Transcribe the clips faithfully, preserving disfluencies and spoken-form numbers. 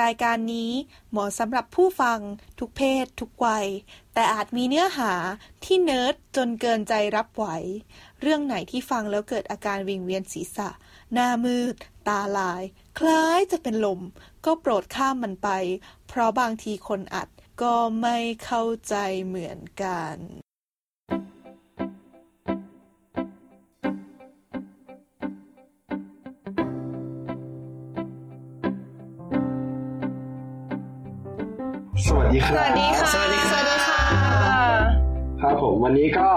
รายการนี้เหมาะสำหรับผู้ฟังทุกเพศทุกวัยแต่อาจมีเนื้อหาที่เนิร์ดจนเกินใจรับไหวเรื่องไหนที่ฟังแล้วเกิดอาการวิงเวียนศีรษะหน้ามืดตาลายคล้ายจะเป็นลมก็โปรดข้ามมันไปเพราะบางทีคนอัดก็ไม่เข้าใจเหมือนกันสวัสดีค่ะสวัสดีค่ะสวัสดีค่ะครับผมวันนี้ก็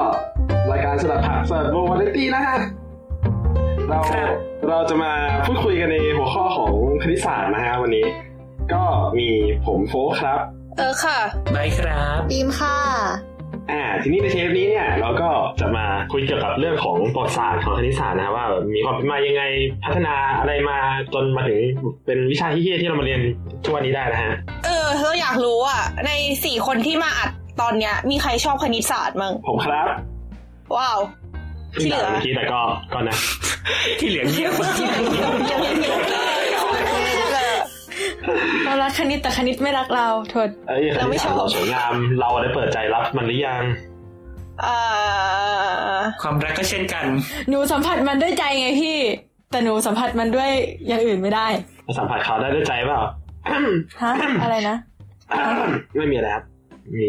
รายการสลัดผักสลัดโมวาเลตี้นะฮะเราเราจะมาพูดคุยกันในหัวข้อของคณิตศาสตร์นะฮะวันนี้ก็มีผมโฟกครับเออค่ะไมค์ครับบีมค่ะอ่าทีนี้ในเทปนี้เนี่ยเราก็จะมาคุยเกี่ยวกับเรื่องของประวัติศาสตร์ของคณิตศาสตร์นะว่ามีความเป็นมายังไงพัฒนาอะไรมาจนมาถึงเป็นวิชาที่เหี้ยที่เรามาเรียนทุกวันนี้ได้นะฮะเออเราอยากรู้อ่ะในสี่คนที่มาอัดตอนเนี้ยมีใครชอบคณิตศาสตร์มั้งผมครับว้าวที่เหลือเมื่อกี้แต่ก็ก็นะที่เหลือเหี้ยที่เหลือเรารักคณิตแต่คณิตไม่รักเราโทษเราไม่ชอบเราสวยงามเราได้เปิดใจรับมันหรือยังความรักก็เช่นกันหนูสัมผัสมันด้วยใจไงพี่แต่หนูสัมผัสมันด้วยอย่างอื่นไม่ได้สัมผัสเขาได้ด้วยใจเปล่าฮะอะไรนะไม่มีอะไรครับมี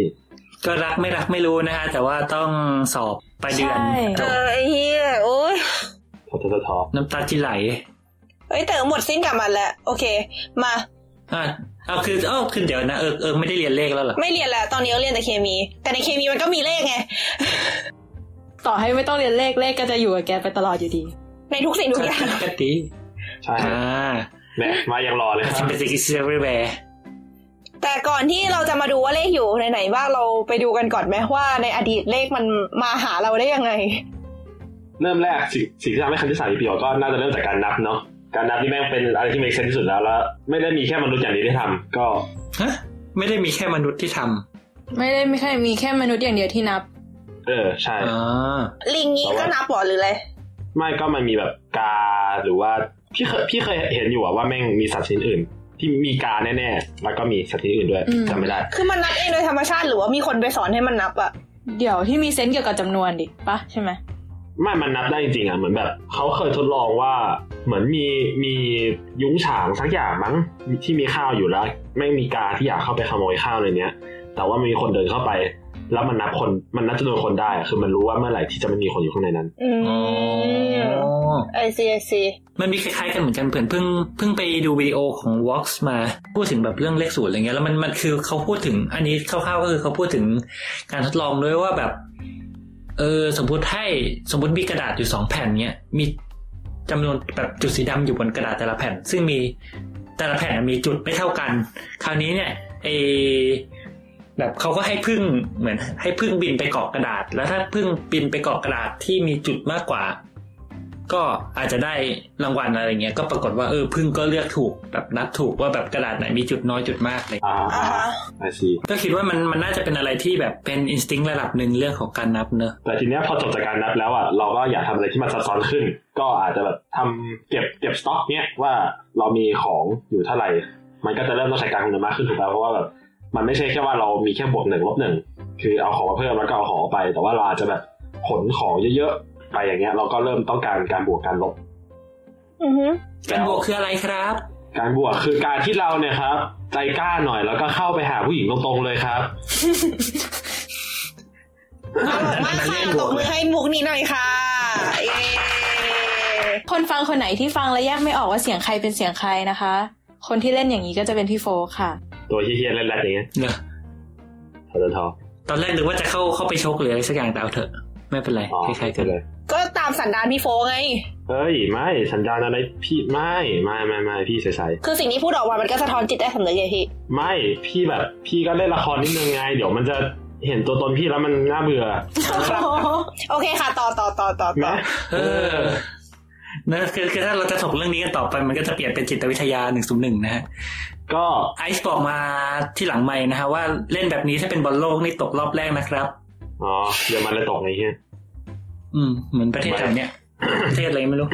ก็รักไม่รักไม่รู้นะฮะแต่ว่าต้องสอบไปเดือนเออไอ้เหี้ยโอ๊ยพอจะท้อน้ำตาที่ไหลเอ้ยแต่หมดสิ้นกับมันแล้วโอเคมาอ่ะเอาคืออ้อคือเดี๋ยวนะเออเออไม่ได้เรียนเลขแล้วเหรอไม่เรียนแล้วตอนนี้ก็เรียนแต่เคมีแต่ในเคมีมันก็มีเลขไง ต่อให้ไม่ต้องเรียนเลขเลขก็จะอยู่กับแกไปตลอดอยู่ดีในทุกสิ่งทุกอย่างปกติใช่อ่าแม่มายังรอเลยครับ Basic is everywhere แต่ก่อนที่เราจะมาดูว่าเลขอยู่ไหนๆว่าเราไปดูกันก่อนไหมว่าในอดีตเลขมันมาหาเราได้ยังไงเริ่มแรกสิ่งที่ทำให้คณิตศาสตร์มีประโยชน์ก็น่าจะเริ่มจากการนับเนาะการนับนี่แม่งเป็นอะไรที่เมคเซนส์ที่สุดแล้วแล้วไม่ได้มีแค่มนุษย์อย่างนี้ที่ทำก็ฮะไม่ได้มีแค่มนุษย์ที่ทำไม่ได้ไม่แค่มีแค่มนุษย์อย่างเดียวที่นับเออใช่ลิงนี้ก็นับหรอหรืออะไรไม่ก็มันมีแบบกาหรือว่าพี่เคยพี่เคยเห็นอยู่ว่าแม่งมีสัตว์ชนิดอื่นที่มีกาแน่ๆแล้วก็มีสัตว์ชนิดอื่นด้วยจำไม่ได้คือมันนับเองโดยธรรมชาติหรือว่ามีคนไปสอนให้มันนับอะเดี๋ยวที่มีเซนส์เกี่ยวกับจำนวนดิปะใช่ไหมไม่มันนับได้จริงๆอ่ะเหมือนแบบเขาเคยทดลองว่าเหมือนมีมียุ้งฉางสักอย่างมั้งที่มีข้าวอยู่แล้วไม่มีกาที่อยากเข้าไปขโมยข้าวในเนี้ยแต่ว่ามีคนเดินเข้าไปแล้วมันนับคนมันนับจำนวนคนได้คือมันรู้ว่าเมื่อไหร่ที่จะไม่มีคนอยู่ข้างในนั้นอ๋อไอซีไอซีมันมีคล้ายๆกันเหมือนกันเพื่อนเพิ่งเพิ่งไปดูวิดีโอของ Vox มาพูดถึงแบบเรื่องเลขศูนย์อะไรเงี้ยแล้วมันมันคือเขาพูดถึงอันนี้คร่าวๆก็คือเขาพูดถึงการทดลองด้วยว่าแบบเออสมมติให้สมมติมีกระดาษอยู่สองแผ่นเนี้ยมีจำนวนแบบจุดสีดำอยู่บนกระดาษแต่ละแผ่นซึ่งมีแต่ละแผ่นมีจุดไม่เท่ากันคราวนี้เนี่ยไอแบบเขาก็ให้ผึ้งเหมือนให้ผึ้งบินไปเกาะกระดาษแล้วถ้าผึ้งบินไปเกาะกระดาษที่มีจุดมากกว่าก็อาจจะได้รางวัลอะไรเงี้ยก็ปรากฏว่าเออผึ้งก็เลือกถูกแบบนับถูกว่าแบบกระดาษไหนมีจุดน้อยจุดมากเลยอ่าไอซีก็คิดว่ามันมันน่าจะเป็นอะไรที่แบบเป็นอินสติ้งระดับหนึ่งเรื่องของการนับเนอะแต่ทีเนี้ยพอจบจากการนับแล้วอ่ะเราก็อยากทำอะไรที่มันซับซ้อนขึ้นก็อาจจะแบบทำเก็บเก็บสต็อกเนี้ยว่าเรามีของอยู่เท่าไหร่มันก็จะเริ่มต้องใช้การคำนวณมากขึ้นถูกไหมเพราะว่าแบบมันไม่ใช่แค่ว่าเรามีแค่บวกหนึ่งลบหนึ่งคือเอาของมาเพิ่มแล้วก็เอาของไปแต่ว่าเราจะแบบขนของเยอะไปอย่างเงี้ยเราก็เริ่มต้องการการบวกการลบอือฮึการบวกคืออะไรครับการบวกคือการที่เราเนี่ยครับใจกล้าหน่อยแล้วก็เข้าไปหาผู้หญิงตรงๆเลยครับมาค่ะตบมือให้มุกนี้หน่อยค่ะเย้คนฟังคนไหนที่ฟังแล้วแยกไม่ออกว่าเสียงใครเป็นเสียงใครนะคะคนที่เล่นอย่างนี้ก็จะเป็นพี่โฟค่ะตัวเหี้ยๆเล่นๆอย่างเงี้ยเนอะทอทอตอนแรกนึกว่าจะเข้าเข้าไปชกหรืออะไรสักอย่างแต่เอาเถอะไม่เป็นไรคล้ายๆกันเลยก็ตามสันดานพี่โฟไงเฮ้ยไม่สันดานอะไรพี่ไม่ไม่ไม่ไม่พี่ใส่ๆคือสิ่งนี้พูดออกมามันก็สะท้อนจิตได้สำเร็จไงพี่ไม่พี่แบบพี่ก็เล่นละครนิดนึงไงเดี๋ยวมันจะเห็นตัวตนพี่แล้วมันน่าเบื่อโอเคค่ะต่อต่อต่อต่อต่อเออนั่นคือคือถ้าเราจะถกเรื่องนี้กันต่อไปมันก็จะเปลี่ยนเป็นจิตวิทยาหนึ่งศูนย์หนึ่งนะฮะก็ไอซ์บอกมาที่หลังไมค์นะฮะว่าเล่นแบบนี้ถ้าเป็นบอลโลกนี่ตกรอบแรกนะครับอ๋อเดี๋ยวมันเลยตกไงเงี้ยอืมเหมือนประเทศไทยเนี่ย ประเทศอะไรไม่รู้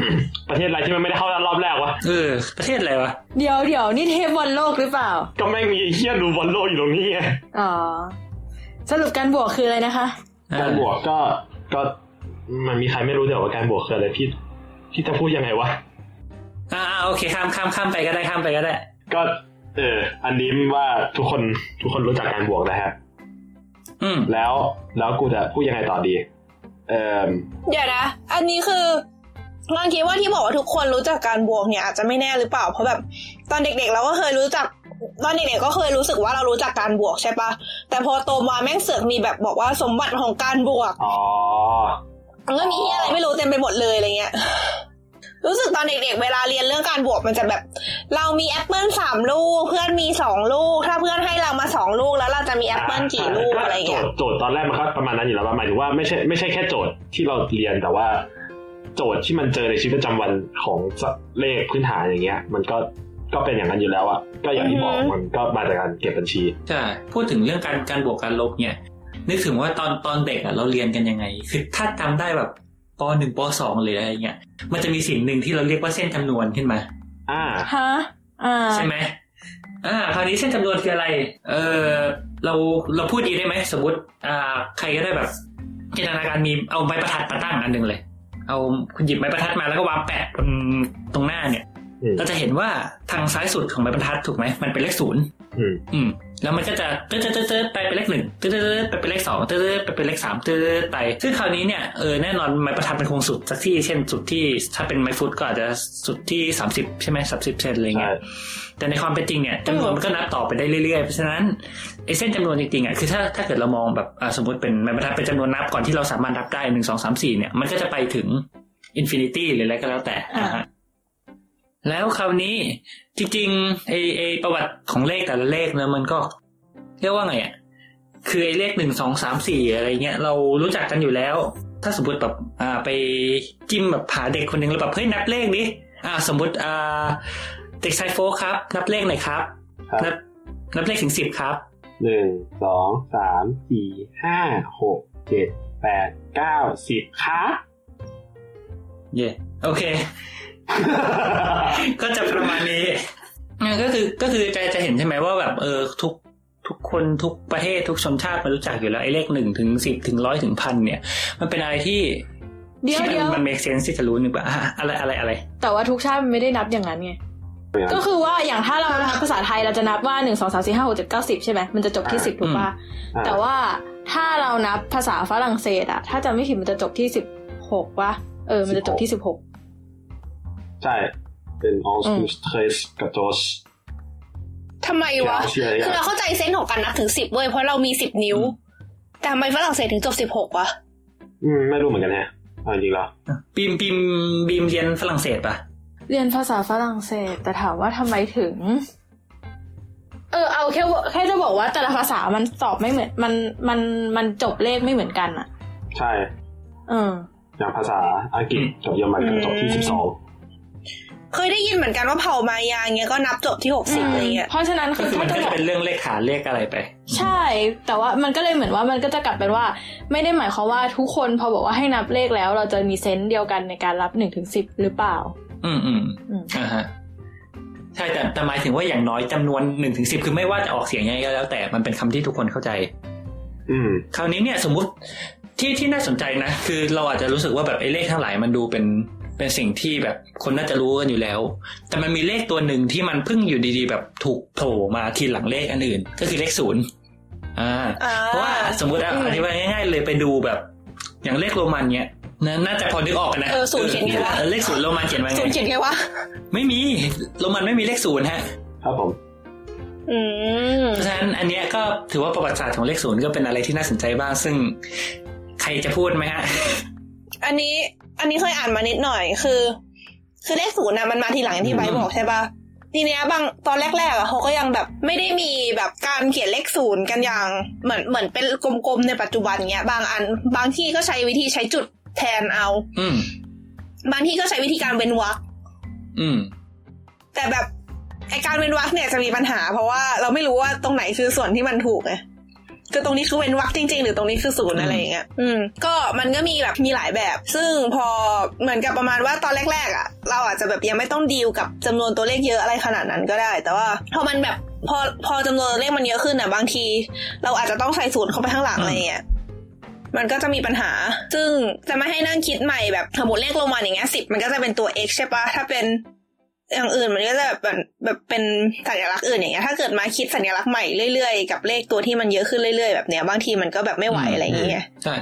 ประเทศอะไรที่มันไม่ได้เข้ารอบแรกวะเออประเทศอะไรวะเดี๋ยวเดี๋ยวนี่เทปบอลโลกหรือเปล่าก็ไม่มีเฮียดูบอลโลกอยู่ตรงนี้ไงอ๋อสรุปการบวกคืออะไรนะคะการบวกก็ก็มันมีใครไม่รู้เดี๋ยวว่าการบวกคืออะไรพี่พี่จะพูดยังไงวะอ่าโอเคข้ามข้ามข้ามไปก็ได้ข้ามไปก็ได้ก็เอออันนี้ว่าทุกคนทุกคนรู้จักการบวกนะครับอืมแล้วแล้วกูจะพูดยังไงต่อดีเอ่อเดี๋ยวนะอันนี้คือกำลังคิดว่าที่บอกว่าทุกคนรู้จักการบวกเนี่ยอาจจะไม่แน่หรือเปล่าเพราะแบบตอนเด็กๆเราก็เคยรู้จักตอนเด็กๆก็เคยรู้สึกว่าเรารู้จักการบวกใช่ปะแต่พอโตมาแม่งเสือกมีแบบบอกว่าสมบัติของการบวกอ๋อมันก็มีอะไรไม่รู้เต็มไปหมดเลยอะไรเงี้ยรู้สึกตอนเด็กๆเวลาเรียนเรื่องการบวกมันจะแบบเรามีแอปเปิ้ลสามลูกเพื่อนมีสองลูกถ้าเพื่อนให้เรามาสองลูกแล้วเราจะมีแอปเปิ้ลกี่ลูกอะไรอย่างเงี้ยโจทย์ตอนแรกมันก็ประมาณนั้นอยู่แล้วหมายถึงว่าไม่ใช่ไม่ใช่แค่โจทย์ที่เราเรียนแต่ว่าโจทย์ที่มันเจอในชีวิตประจำวันของเลขพื้นฐานอย่างเงี้ยมันก็ก็เป็นอย่างนั้นอยู่แล้วอ่ะก็อย่างที่บอกมันก็มาจากการเก็บบัญชีใช่พูดถึงเรื่องการการบวกการลบเนี่ยนึกถึงว่าตอนตอนเด็กอ่ะเราเรียนกันยังไงคือถ้าจำได้แบบป.หนึ่ง ป.สอง เลยอะไรเงี้ยมันจะมีสิ่งหนึ่งที่เราเรียกว่าเส้นจำนวนขึ้นมาอ่าฮะอ่าใช่ไหมอ่าคราวนี้เส้นจำนวนคืออะไรเออเราเราพูดดีได้ไหมสมมติอ่าใครก็ได้แบบจินตนาการมีเอาไม้ประทัดมาตั้งอันนึงเลยเอาคุณหยิบไม้ประทัดมาแล้วก็วางแปะตรงตรงหน้าเนี่ยเราจะเห็นว่าทางซ้ายสุดของไม้บรรทัดถูกไหมมันเป็นเลขศูนย์อืมแล้วมันก็จะเติร์ดเติร์ดเติร์ดไปเป็นเลขหนึ่งเติร์ดเติร์ดไปเป็นเลขสองเติร์ดไปเป็นเลขสามเติร์ดไปซึ่งคราวนี้เนี่ยเออแน่นอนไม้บรรทัดเป็นคงสุดสักที่เช่นสุดที่ถ้าเป็นไม้ฟุตก็อาจจะสุดที่สามสิบใช่ไหมสามสิบเซนอะไรเงี้ยแต่ในความเป็นจริงเนี่ยจำนวนมันก็นับต่อไปได้เรื่อยๆเพราะฉะนั้นไอ้เส้นจำนวนจริงๆอ่ะคือถ้าถ้าเกิดเรามองแบบสมมติเป็นไม้บรรทัดเป็นจำนวนนับก่อนที่เราสามารถนับได้หนึ่งสองสามสี่เนี่ยมันก็จะไปถึงอินฟินิตี้หรืออะไรก็แล้วแต่แล้วคราวนี้จริงๆไอ้ไอ้ประวัติของเลขแต่ละเลขเนี่ยมันก็เรียกว่าไงอ่ะคือไอ้เลขหนึ่ง สอง สาม สี่อะไรเงี้ยเรารู้จักกันอยู่แล้วถ้าสมมุติแบบอ่าไปจิ้มแบบหาเด็กคนนึงแล้วแบบเฮ้ยนับเลขดิอ่าสมมุติอ่าเด็กชายโฟกครับนับเลขหน่อยครับนับนับเลขถึงสิบครับหนึ่ง สอง สาม สี่ ห้า หก เจ็ด แปด เก้า สิบครับเย้โอเคก็จะประมาณนี้ก็คือก็คือจะจะเห็นใช่ไหมว่าแบบเออทุกทุกคนทุกประเทศทุกชนชาติมันรู้จักอยู่แล้วไอ้เลขหนึ่งถึงสิบถึงร้อยถึง หนึ่งพัน เนี่ยมันเป็นอะไรที่ที่มัน make sense ที่จะรู้นึกว่าอะไรอะไรอะไรแต่ว่าทุกชาติมันไม่ได้นับอย่างนั้นไงก็คือว่าอย่างถ้าเรานับภาษาไทยเราจะนับว่าหนึ่ง สอง สาม สี่ ห้า หก เจ็ด เก้า สิบใช่มั้ยมันจะจบที่สิบถูกป่ะแต่ว่าถ้าเรานับภาษาฝรั่งเศสอ่ะถ้าจำไม่ผิดมันจะจบที่สิบหกป่ะเออมันจะจบที่สิบหกใช่เป็นออสคูสเทรสกับโจสทำไมวะคือเราเข้าใจเส้นของการนับถึงสิบเว้ยเพราะเรามีสิบนิ้วแต่ทำไมฝรั่งเศสถึงจบสิบหกวะอืมไม่รู้เหมือนกันแฮะจริงๆแล้วบีมบีมบีมเรียนฝรั่งเศสป่ะเรียนภาษาฝรั่งเศสแต่ถามว่าทำไมถึงเออเอาแค่แค่จะบอกว่าแต่ละภาษามันสอบไม่เหมือนมันมันมันจบเลขไม่เหมือนกันอ่ะใช่เอออย่างภาษาอังกฤษจบเยอรมันจบที่สิบสองเคยได้ยินเหมือนกันว่าเผ่ามายาเงี้ยก็นับจบที่หกสิบอะไรเงี้ยเพราะฉะนั้นคือมันก็จะเป็นเรื่องเลขฐานเลขอะไรไปใช่แต่ว่ามันก็เลยเหมือนว่ามันก็จะกลับเป็นว่าไม่ได้หมายความว่าทุกคนพอบอกว่าให้นับเลขแล้วเราจะมีเซนส์เดียวกันในการรับหนึ่งถึงสิบหรือเปล่าอืมอืมอ่าฮะใช่แต่แต่หมายถึงว่าอย่างน้อยจำนวนหนึ่งถึงสิบคือไม่ว่าจะออกเสียงยังไงก็แล้วแต่มันเป็นคำที่ทุกคนเข้าใจอืมคราวนี้เนี่ยสมมุติที่ที่น่าสนใจนะคือเราอาจจะรู้สึกว่าแบบไอ้เลขทั้งหลายมันดูเป็นเป็นสิ่งที่แบบคนน่าจะรู้กันอยู่แล้วแต่มันมีเลขตัวหนึ่งที่มันเพิ่งอยู่ดีๆแบบถูกโผล่มาทีหลังเลขอันอื่นก็คือเลขศูนย์อ่าเพราะว่าสมมติอธิบายง่ายๆเลยไปดูแบบอย่างเลขโรมันเนี้ยน่าจะพอนึกออกนะเออศูนย์เขียนไงวะเลขศูนย์โรมันเขียนไงศูนย์เขียนไงวะไม่มีโรมันไม่มีเลขศูนย์ฮะครับผมอืมเพราะฉะนั้นอันเนี้ยก็ถือว่าประวัติศาสตร์ของเลขศูนย์ก็เป็นอะไรที่น่าสนใจบ้างซึ่งใครจะพูดไหมฮะอันนี้อันนี้เคยอ่านมานิดหน่อยคือคือเลขศูนย์น่ะมันมาทีหลังที่ไบบอกใช่ป่ะทีเนี้ยบางตอนแรกๆอ่ะเขาก็ยังแบบไม่ได้มีแบบการเขียนเลขศูนย์กันอย่างเหมือนเหมือนเป็นกลมๆในปัจจุบันเงี้ยบางอันบางที่ก็ใช้วิธีใช้จุดแทนเอาบางที่ก็ใช้วิธีการเว้นวรรคแต่แบบไอ้การเว้นวรรคเนี่ยจะมีปัญหาเพราะว่าเราไม่รู้ว่าตรงไหนคือส่วนที่มันถูกไง คือตรงนี้คือเว้นวรรคจริงๆหรือตรงนี้คือศูนย์อะไรอย่างเงี้ยอืมก็มันก็มีแบบมีหลายแบบซึ่งพอเหมือนกับประมาณว่าตอนแรกๆอ่ะเราอาจจะแบบยังไม่ต้องดีลกับจำนวนตัวเลขเยอะอะไรขนาดนั้นก็ได้แต่ว่าพอมันแบบพอพอจำนวนตัวเลขมันเยอะขึ้นอ่ะบางทีเราอาจจะต้องใส่ศูนย์เข้าไปข้างหลังอะไรอย่างเงี้ยมันก็จะมีปัญหาซึ่งจะไม่ให้นั่งคิดใหม่แบบสมมุติเลขลงมาอย่างเงี้ยสิบมันก็จะเป็นตัว x ใช่ปะถ้าเป็นอย่างอื่นมันก็จะแบบแบบเป็นสัญลักษณ์อื่นอย่างเงี้ยถ้าเกิดมาคิดสัญลักษณ์ใหม่เรื่อยๆกับเลขตัวที่มันเยอะขึ้นเรื่อยๆแบบเนี้ยบางทีมันก็แบบไม่ไหวอะไรอย่างเงี้ยใช่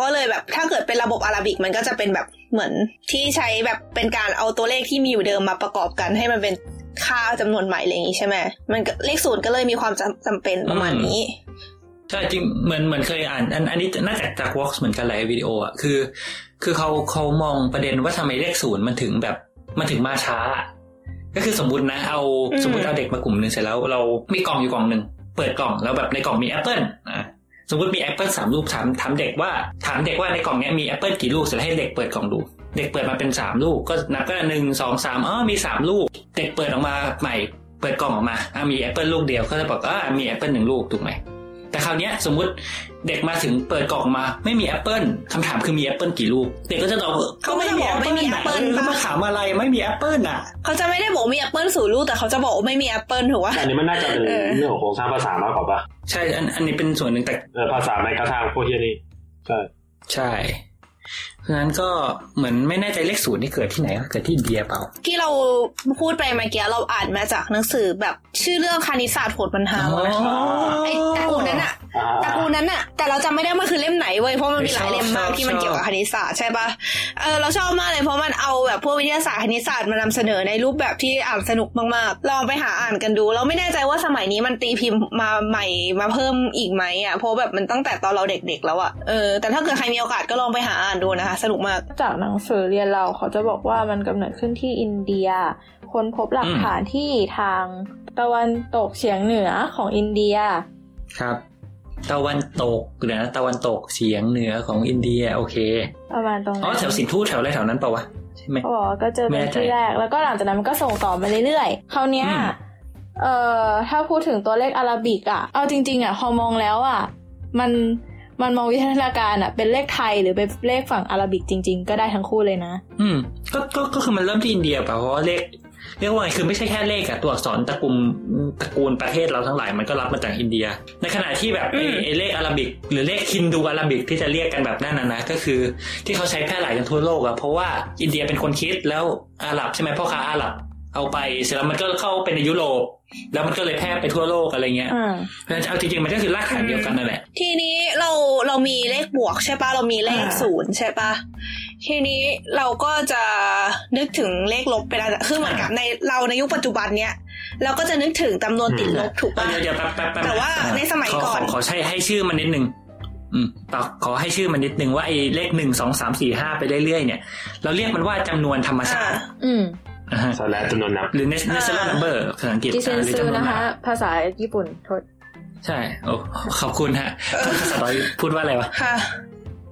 ก็เลยแบบถ้าเกิดเป็นระบบอาราบิกมันก็จะเป็นแบบเหมือนที่ใช้แบบเป็นการเอาตัวเลขที่มีอยู่เดิมมาประกอบกันให้มันเป็นค่าจำนวนใหม่อะไรอย่างงี้ใช่ไหมมันเลขศูนย์ก็เลยมีความจำเป็นประมาณนี้ใช่จริงเหมือนเหมือนเคยอ่านอันอันนี้น่าจะจาก Vox เหมือนกันหลายวิดีโออ่ะคือคือเขาเขามองประเด็นว่าทำไมเลขศูนย์มันถึงแบบมันถึงมาช้าก็คือสมมุตินะเอาสมมุติเอาเด็กมากลุ่มนึงเสร็จแล้วเรามีกล่องอยู่กล่องนึงเปิดกล่องแล้วแบบในกล่องมีแอปเปิ้ลนะสมมุติมีแอปเปิ้ลสามลูกถามถามเด็กว่าถามเด็กว่าในกล่องเนี้ยมีแอปเปิ้ลกี่ลูกเสร็จให้เด็กเปิดกล่องดูเด็กเปิดมาเป็นสามลูกก็นับก็หนึ่ง สอง สามอ๋อมีสามลูกเด็กเปิดออกมาใหม่เปิดกล่องออกมาอ่ะมีแอปเปิ้ลลูกเดียวก็จะบอกอ่ะมีแอปเปิ้ลหนึ่งลูกถูกมั้ยแต่คราวเนี้ยสมมุติเด็กมาถึงเปิดกล่องมาไม่มีแอปเปิ้ลคำถามคือมีแอปเปิ้ลกี่ลูกเด็กก็จะตอบเขาไม่ได้บอกไม่มีแอปเปิ้ลเขาถามอะไรไม่มีแอปเปิ้ลอ่ะเขาจะไม่ได้บอกมีแอปเปิ้ลศูนย์ลูกแต่เขาจะบอกไม่มีแอปเปิ้ลถูกป่ะอันนี้มันน่าจะเป็นเรื่องของโครงสร้างภาษามากกว่าป่ะใช่อันอันนี้เป็นส่วนหนึ่งแต่ภาษาในกระทางพวกเฮียนี่ใช่ใช่เพราะฉะนั้นก็เหมือนไม่แน่ใจเลขศูนย์ที่เกิดที่ไหนเกิดที่อินเดียเปล่าที่เราพูดไปเมื่อกี้เราอ่านมาจากหนังสือแบบชื่อเรื่องคณิตศาสตร์โหดปัญหาอะไรไอ้ตระกูลนั้นอะตระกูลนั้นอะแต่เราจำไม่ได้มันคือเล่มไหนเว้ยเพราะมันมีหลายเล่มมากที่มันเกี่ยวกับคณิตศาสตร์ใช่ป่ะเออเราชอบมากเลยเพราะมันเอาแบบพวกวิทยาศาสตร์คณิตศาสตร์มานำเสนอในรูปแบบที่อ่านสนุกมากๆลองไปหาอ่านกันดูเราไม่แน่ใจว่าสมัยนี้มันตีพิมพ์มาใหม่มาเพิ่มอีกไหมอะเพราะแบบมันตั้งแต่ตอนเราเด็กๆแล้วอะเออแต่ถ้าเกิดใครมีโอกาสก็ลองไปหาอ่านดูนะคะสนุกมากจากหนังสือเรียนเราเขาจะบอกว่ามันกำเนิดขึ้นที่อินเดียคนพบหลักฐานที่ทางตะวันตกเฉียงเหนือของอินเดียครับตะวันตกเหนือตะวันตกเฉียงเหนือของอินเดียโอเคประมาณตรงนั้นอ๋อแถวสินธุแถวอะไรแถวนั้นเปล่าวะใช่ไหมอ๋อก็เจอเป็นที่แรกแล้วก็หลังจากนั้นมันก็ส่งต่อมาเรื่อยๆคราวเนี้ยเอ่อถ้าพูดถึงตัวเลขอาราบิกอ่ะเอาจริงๆอ่ะพอมองแล้วอ่ะมันมันมองวิทยาการอ่ะเป็นเลขไทยหรือเป็นเลขฝั่งอาราบิกจริงๆก็ได้ทั้งคู่เลยนะอืมก็ก็ก็คือมันเริ่มที่อินเดียป่ะเพราะเลขเรียกว่าคือไม่ใช่แค่เลขอ่ะตัวอักษรตระกูลตระกูลประเทศเราทั้งหลายมันก็รับมาจากอินเดียในขณะที่แบบไอ้เลขอาราบิกหรือเลขฮินดูอาราบิกที่จะเรียกกันแบบนั้นน่ะนะก็คือที่เขาใช้แพร่หลายกันทั่วโลกอ่ะเพราะว่าอินเดียเป็นคนคิดแล้วอาหรับใช่มั้ยพ่อค้าอาหรับเอาไปเสร็จแล้วมันก็เข้าไปในยุโรปแล้วมันก็เลยแพร่ไปทั่วโลกอะไรเงี้ยเพราะฉะนั้นเอาจริงๆมันก็คือรากฐานเดียวกันนั่นแหละทีนี้เราเรามีเลขบวกใช่ป่ะเรามีเลขศูนย์ใช่ป่ะทีนี้เราก็จะนึกถึงเลขลบเป็นอะไรคือเหมือนกับในเราในยุคปัจจุบันเนี้ยเราก็จะนึกถึงจำนวนติดลบถูกป่ะแต่ว่าในสมัยก่อนขอใช้ให้ชื่อมันนิดนึงอืมแต่ขอให้ชื่อมันนิดนึงว่าไอ้เลขหนึ่งสองสามสี่ห้าไปเรื่อยๆเนี่ยเราเรียกมันว่าจำนวนธรรมชาติอืมสแลชจำนวนนับหรือ natural number ภาษาอังกฤษหรือจำนวนนะคะภาษาญี่ปุ่นโทษใช่โอ้ขอบคุณฮะภาษาพูดว่าอะไรวะค่ะ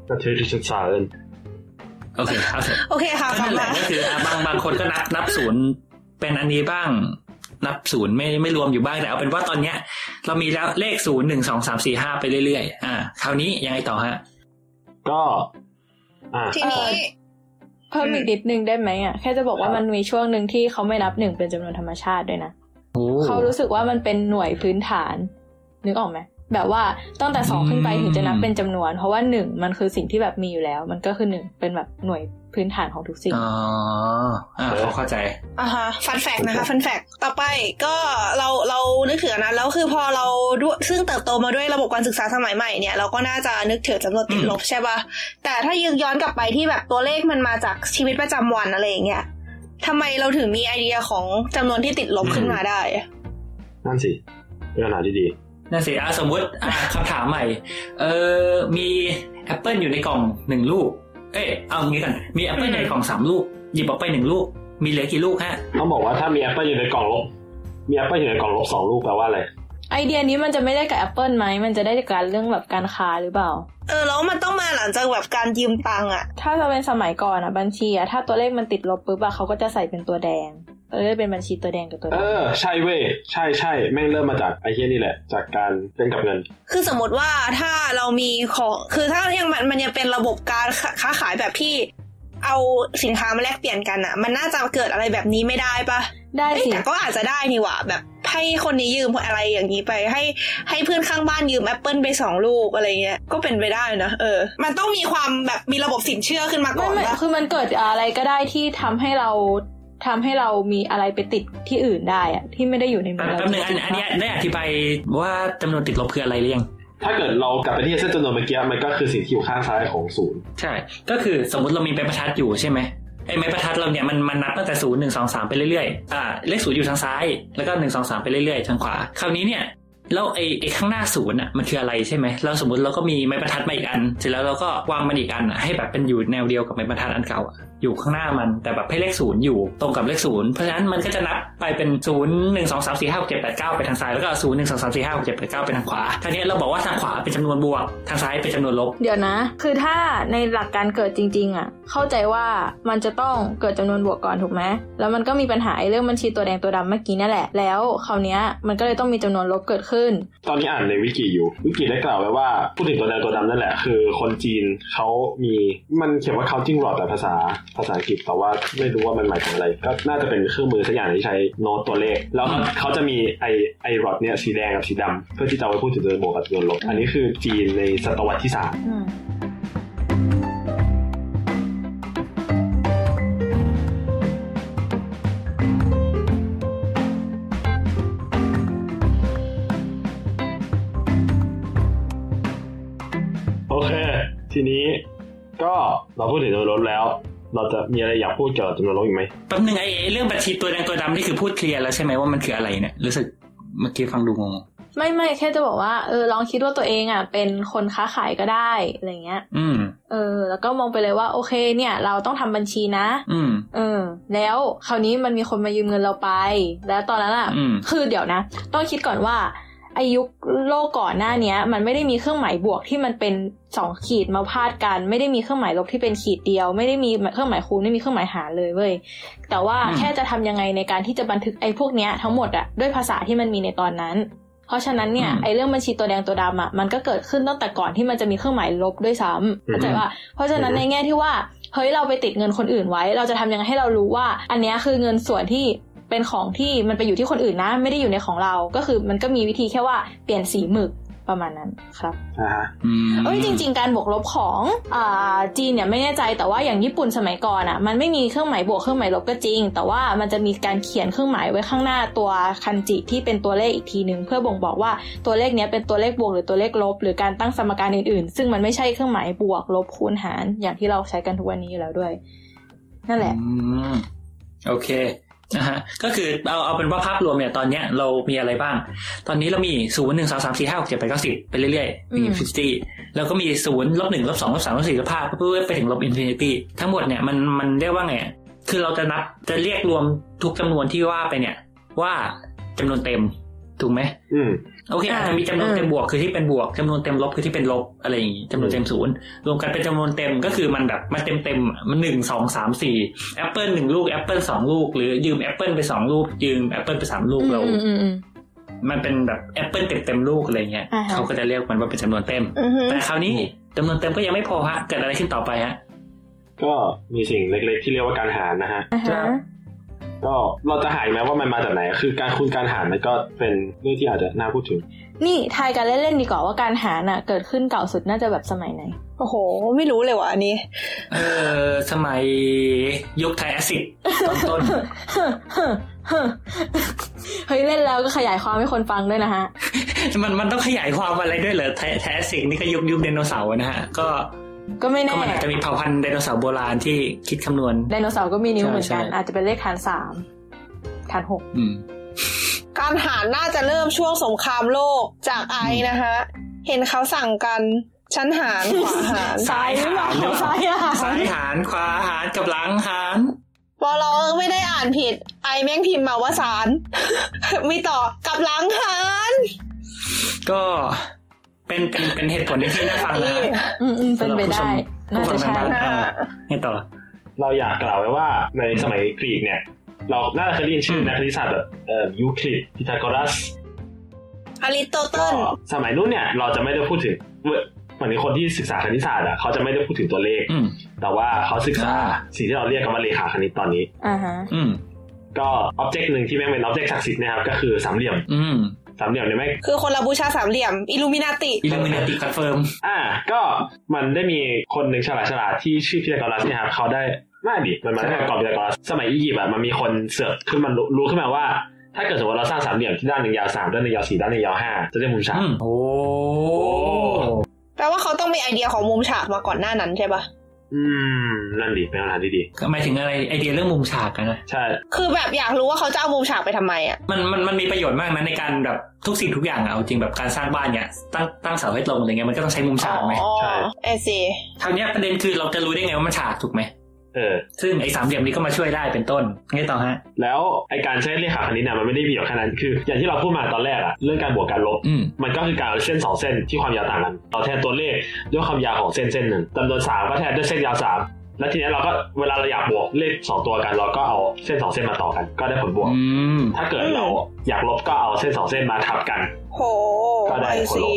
ก็เทริชันซาเอนโอเคครับโอเคค่ะก็นั่นก็คือบางบางคนก็นับนับศูนย์เป็นอันนี้บ้างนับศูนย์ไม่ไม่รวมอยู่บ้างแต่เอาเป็นว่าตอนเนี้ยเรามีแล้วเลขศูนย์หนึ่งสองสามสี่ห้าไปเรื่อยๆอ่าคราวนี้ยังไงต่อฮะก็อ่าทีนี้เพิ่มอีกนิดนึงได้ไหมอ่ะแค่จะบอกว่ามันมีช่วงหนึ่งที่เขาไม่นับหนึ่งเป็นจำนวนธรรมชาติด้วยนะเขารู้สึกว่ามันเป็นหน่วยพื้นฐานนึกออกไหมแบบว่าตั้งแต่สองขึ้นไปถึงจะนับเป็นจำนวนเพราะว่าหนึ่งมันคือสิ่งที่แบบมีอยู่แล้วมันก็คือหนึ่งเป็นแบบหน่วยพื้นฐานของทุกสิ่งอ๋ออ่าเข้าใจอ่าฮะฟันแฟกนะคะฟันแฟกต่อไปก็เราเรานึกถึงนะแล้วคือพอเราซึ่งเติบโตมาด้วยระบบการศึกษาสมัยใหม่เนี่ยเราก็น่าจะนึกถึงจำนวนติดลบใช่ป่ะแต่ถ้าย้อนกลับไปที่แบบตัวเลขมันมาจากชีวิตประจำวันอะไรอย่างเงี้ยทำไมเราถึงมีไอเดียของจำนวนที่ติดลบขึ้นมาได้นั่นสิเป็นปัญหาดีนั่นสิอ่ะสมมุติอ่ะคำถามใหม่เออมีแอปเปิ้ลอยู่ในกล่องหนึ่งลูกเอ้ยเอางี้กันมีแอปเปิ้ลในกล่องสามลูกหยิบออกไปหนึ่งลูกมีเหลือกี่ลูกฮะต้องบอกว่าถ้ามีแอปเปิ้ลอยู่ในกล่องลบมีแอปเปิ้ลอยู่ในกล่องลบสองลูกแปลว่าอะไรไอเดียนี้มันจะไม่ได้กับแอปเปิ้ลมั้ยมันจะได้กับการเรื่องแบบการค้าหรือเปล่าเออแล้วมันต้องมาหลังจากแบบการยืมตังค์อ่ะถ้าจะเป็นสมัยก่อนอ่ะบัญชีอ่ะถ้าตัวเลขมันติดลบปึ๊บอ่ะเขาก็จะใส่เป็นตัวแดง เออเป็นบัญชีตัวแดงกับตัวดำเออใช่เว้ยใช่ใช่แม่งเริ่มมาจากไอ้เหี้ยนี่แหละจากการเล่นกับเงินคือสมมติว่าถ้าเรามีของคือถ้ายังมันมันยังเป็นระบบการค้าขายแบบที่เอาสินค้ามาแลกเปลี่ยนกันอะมันน่าจะเกิดอะไรแบบนี้ไม่ได้ปะได้สิแต่ก็อาจจะได้นี่หว่าแบบให้คนนี้ยืมอะไรอย่างนี้ไปให้ให้เพื่อนข้างบ้านยืมแอปเปิลไปสองลูกอะไรเงี้ยก็เป็นไปได้นะเออมันต้องมีความแบบมีระบบสินเชื่อขึ้นมาก่อนนะคือมันเกิดอะไรก็ได้ที่ทำให้เราทำให้เรามีอะไรไปติดที่อื่นได้อะที่ไม่ได้อยู่ในมือเราแป๊บนึงอันอันนี้ได้อธิบายว่าจำนวนติดลบคืออะไรหรือยังถ้าเกิดเรากลับไปที่เส้นจำนวนเมื่อกี้มันก็คือสิ่งที่อยู่ข้างซ้ายของศูนย์ใช่ก็คือสมมติเรามีไม้บรรทัดอยู่ใช่ไหมไอ้ไม้บรรทัดเราเนี่ยมันมันนับตั้งแต่ศูนย์หนึ่งสองสามไปเรื่อยๆอ่าเลขศูนย์อยู่ทางซ้ายแล้วก็หนึ่งสองสามไปเรื่อยๆทางขวาคราวนี้เนี่ยแล้วไอ้ไอ้ข้างหน้าศูนย์อ่ะมันคืออะไรใช่ไหมเราสมมติเราก็มีไม้บรรทัดมาอีกอันเสร็จแล้วเราก็วางมันอีกอันให้แบบเป็นอยู่แนวเดียวกับไม้บรรทัดอันเก่าอยู่ข้างหน้ามันแต่แบบให้เลขศูนย์อยู่ตรงกับเลขศูนย์เพราะฉะนั้นมันก็จะนับไปเป็นศูนย์หนึ่งสองสามสี่ห้าหกเจ็ดแปดเก้าไปทางซ้ายแล้วก็ศูนย์หนึ่งสองสามสี่ห้าหกเจ็ดแปดเก้าไปทางขวาทีนี้เราบอกว่าทางขวาเป็นจำนวนบวกทางซ้ายเป็นจำนวนลบเดี๋ยวนะคือถ้าในหลักการเกิดจริงๆอ่ะเข้าใจว่ามันจะต้องเกิดจำนวนบวกก่อนถูกไหมแล้วมันก็มีปัญหาเรื่องบัญชีตัวแดงตัวดำเมื่อกี้นั่นแหละแล้วคราวนี้มันก็เลยต้องมีจำนวนลบเกิดขึ้นตอนนี้อ่านในวิกิอยู่วิกิได้กล่าวไว้ว่าพูดถึงตัวแดงตัวดำนั่นแหละคือคนจีนเขามีมันเขียนว่า counting rod แต่ภาษาภาษาอังกฤษแต่ว่าไม่รู้ว่ามันหมายถึงอะไรก็น่าจะเป็นเครื่องมือสักอย่างที่ใช้โน้ตตัวเลขแล้วเขาจะมีไอไอรอดเนี่ยสีแดงกับสีดำเพื่อที่จะไว้พูดถึงจำนวนบวกกับจำนวนลบอันนี้คือจีนในศตวรรษที่สามโอเคทีนี้ก็เราพูดถึงจำนวนลบแล้วเราจะมีอะไรอยากพูดเกี่ยวกับจำนวนลบอีกไหมแป๊บนึงไอ้เรื่องบัญชีตัวแดงตัวดำนี่คือพูดเคลียร์แล้วใช่ไหมว่ามันคืออะไรเนี่ยรู้สึกเมื่อกี้ฟังดูงงไม่ไม่แค่จะบอกว่าเออลองคิดว่าตัวเองอ่ะเป็นคนค้าขายก็ได้อะไรเงี้ยอืมเออแล้วก็มองไปเลยว่าโอเคเนี่ยเราต้องทำบัญชีนะอืมเออแล้วคราวนี้มันมีคนมายืมเงินเราไปแล้วตอนนั้นอ่ะคือเดี๋ยวนะต้องคิดก่อนว่าไอยุคโลกก่อนหน้านี้มันไม่ได้มีเครื่องหมายบวกที่มันเป็นสองขีดมาพาดกันไม่ได้มีเครื่องหมายลบที่เป็นขีดเดียวไม่ได้มีเครื่องหมายคูณไม่มีเครื่องหมายหารเลยเว้ยแต่ว่าแค่จะทำยังไงในการที่จะบันทึกไอพวกเนี้ยทั้งหมดอะด้วยภาษาที่มันมีในตอนนั้นเพราะฉะนั้นเนี่ยไอเรื่องบัญชีตัวแดงตัวดำอะมันก็เกิดขึ้นตั้งแต่ก่อนที่มันจะมีเครื่องหมายลบด้วยซ้ำเข้าใจป่ะเพราะฉะนั้นในแง่ที่ว่าเฮ้ยเราไปติดเงินคนอื่นไว้เราจะทำยังไงให้เรารู้ว่าอันเนี้ยคือเงินส่วนที่เป็นของที่มันไปอยู่ที่คนอื่นนะไม่ได้อยู่ในของเราก็คือมันก็มีวิธีแค่ว่าเปลี่ยนสีหมึกประมาณนั้นครับอ่าเอ้ยจริงๆการบวกลบของอ่าจีนเนี่ยไม่แน่ใจแต่ว่าอย่างญี่ปุ่นสมัยก่อนอ่ะมันไม่มีเครื่องหมายบวกเครื่องหมายลบก็จริงแต่ว่ามันจะมีการเขียนเครื่องหมายไว้ข้างหน้าตัวคันจิที่เป็นตัวเลขอีกทีนึงเพื่อบ่งบอกว่าตัวเลขเนี้ยเป็นตัวเลขบวกหรือตัวเลขลบหรือการตั้งสมการอื่นๆซึ่งมันไม่ใช่เครื่องหมายบวกลบคูณหารอย่างที่เราใช้กันทุกวันนี้อยู่แล้วด้วยนั่นแหละอืมโอเคนะฮะก็คือเอาเอาเป็นว่าภาพรวมเนี่ยตอนเนี้ยเรามีอะไรบ้างตอนนี้เรามีศูนย์ หนึ่ง สอง สาม สี่ ห้า หก เจ็ด แปด เก้า สิบไปเรื่อยๆมีห้าสิบแล้วก็มีศูนย์ ลบหนึ่ง ลบสอง ลบสาม ลบสี่ ลบห้าเพื่อไปถึงลบอินฟินิตี้ทั้งหมดเนี่ยมันมันเรียกว่าไงคือเราจะนับจะเรียกรวมทุกจำนวนที่ว่าไปเนี่ยว่าจำนวนเต็มถูกไหมอืมโอเคอาจจะมีจำนวนเต็มบวกคือที่เป็นบวกจำนวนเต็มลบคือที่เป็นลบอะไรอย่างงี้จำนวนเต็มศูนย์รวมกันเป็นจำนวนเต็มก็คือมันแบบมันเต็มเต็มมันหนึ่งสองสามสี่แอปเปิลหนึ่งลูกแอปเปิลสองลูกหรือยืมแอปเปิลไปสองลูกยืมแอปเปิลไปสามลูกเรามันเป็นแบบแอปเปิลเต็มเต็มลูกอะไรเงี้ยเขาก็จะเรียกมันว่าเป็นจำนวนเต็มแต่คราวนี้จำนวนเต็มก็ยังไม่พอฮะเกิดอะไรขึ้นต่อไปฮะก็มีสิ่งเล็กๆที่เรียกว่าการหารนะฮะก็เราจะหายไหมว่ามันมาจากไหนคือการคูณการหารมันก็เป็นเรื่องที่อาจจะน่าพูดถึงนี่ทายกันเล่นๆดีกว่าว่าการหารน่ะเกิดขึ้นเก่าสุดน่าจะแบบสมัยไหนโอ้โหไม่รู้เลยว่ะอันนี้เออสมัยยุคไทแอสซิดตอนต้นเฮ้ยเล่นแล้วก็ขยายความให้คนฟังด้วยนะฮะมันมันต้องขยายความอะไรด้วยเหรอไทแอสซิดนี่ก็ยุคยุคไดโนเสาร์นะฮะก็ก็ไม่แน่มันอาจจะมีเผ่าพันธุ์ไดโนเสาร์โบราณที่คิดคำนวณไดโนเสาร์ก็มีนิ้วเหมือนกันอาจจะเป็นเลขหารสามหารหกการหารน่าจะเริ่มช่วงสงครามโลกจากไอนะคะเห็นเขาสั่งกันชั้นหารขวาหารซ้ายหรือเปล่าซ้ายหารซ้ายหารขวาหารกับหลังหารพอเราไม่ได้อ่านผิดไอแม่งพิมพ์มาว่าสารมีต่อกับหลังหารก็เป็นเป็นเป็นเหตุผลที่น่าฟังนะอืมๆเป็นไปได้น่าจะใช่ไงต่อเราอยากกล่าวไว้ว่าในสมัยกรีกเนี่ย เราน่าจะเคยได้ยินชื่อนักคณิตศาสตร์แบบยูคลิดพีทาโกรัสอริสโตเติลสมัยนู้นเนี่ยเราจะไม่ได้พูดถึงเหมือนคนที่ศึกษาคณิตศาสตร์อ่ะเขาจะไม่ได้พูดถึงตัวเลขแต่ว่าเขาศึกษาสิ่งที่เราเรียกกันว่าเลขาคณิตตอนนี้อ่าฮะอืมก็อ็อบเจกต์นึงที่แม่งเป็นอ็อบเจกต์ศักดิ์สิทธิ์นะครับก็คือสามเหลี่ยมอืมสามเหลี่ยมเนี่ยแม่งคือคนละบูชาสามเหลี่ยมอิลูมินาติอิลูมินาติคอนเฟิร์มอ่าก็มันได้มีคนนึงฉลาดฉลาดที่ชื่อพีทาโกรัสเนี่ยครับเขาได้น่าดิมันมาจากกรอบพีทาโกรัสสมัยอียิปต์อ่ะมันมีคนเสือกขึ้นมันรู้ขึ้นมาว่าถ้าเกิดสมมติเราสร้างสามเหลี่ยมที่ด้านหนึ่งยาวสามด้านหนึ่งยาวสี่ด้านหนึ่งยาวห้าจะได้มุมฉากโอ้แปลว่าเขาต้องมีไอเดียของมุมฉากมาก่อนหน้านั้นใช่ปะอืมนั่นดีเป็นคำถามที่ดีหมายถึงอะไรไอเดียเรื่องมุมฉากกันนะใช่คือแบบอยากรู้ว่าเขาจะเอามุมฉากไปทำไมอ่ะมันมันมันมีประโยชน์มากนะในการแบบทุกสิ่งทุกอย่างอ่ะจริงแบบการสร้างบ้านเนี่ยตั้งตั้งเสาให้ตรงอะไรเงี้ยมันก็ต้องใช้มุมฉากไหมใช่ไอซีคราวนี้ประเด็นคือเราจะรู้ได้ไงว่ามันฉากถูกไหมเออซึ่งไอ้สามเหลี่ยมนี้ก็มาช่วยได้เป็นต้นไงต่อฮะแล้วไอ้การใช้เลขาคณิตน่ะมันไม่ได้มีอยู่แค่นั้นคืออย่างที่เราพูดมาตอนแรกอะเรื่องการบวกการลบมันก็คือการเอาเส้นสองเส้นที่ความยาวต่างกันเราแทนตัวเลขด้วยความยาวของเส้นเส้นหนึ่งจำนวนสามก็แทนด้วยเส้นยาวสามแล้วทีนี้เราก็เวลาเราอยากบวกเลขสองตัวกันเราก็เอาเส้นสองเส้นมาต่อกันก็ได้ผลบวกถ้าเกิดเราอยากลบก็เอาเส้นสองเส้นมาทับกันโหก็ได้ผลลบ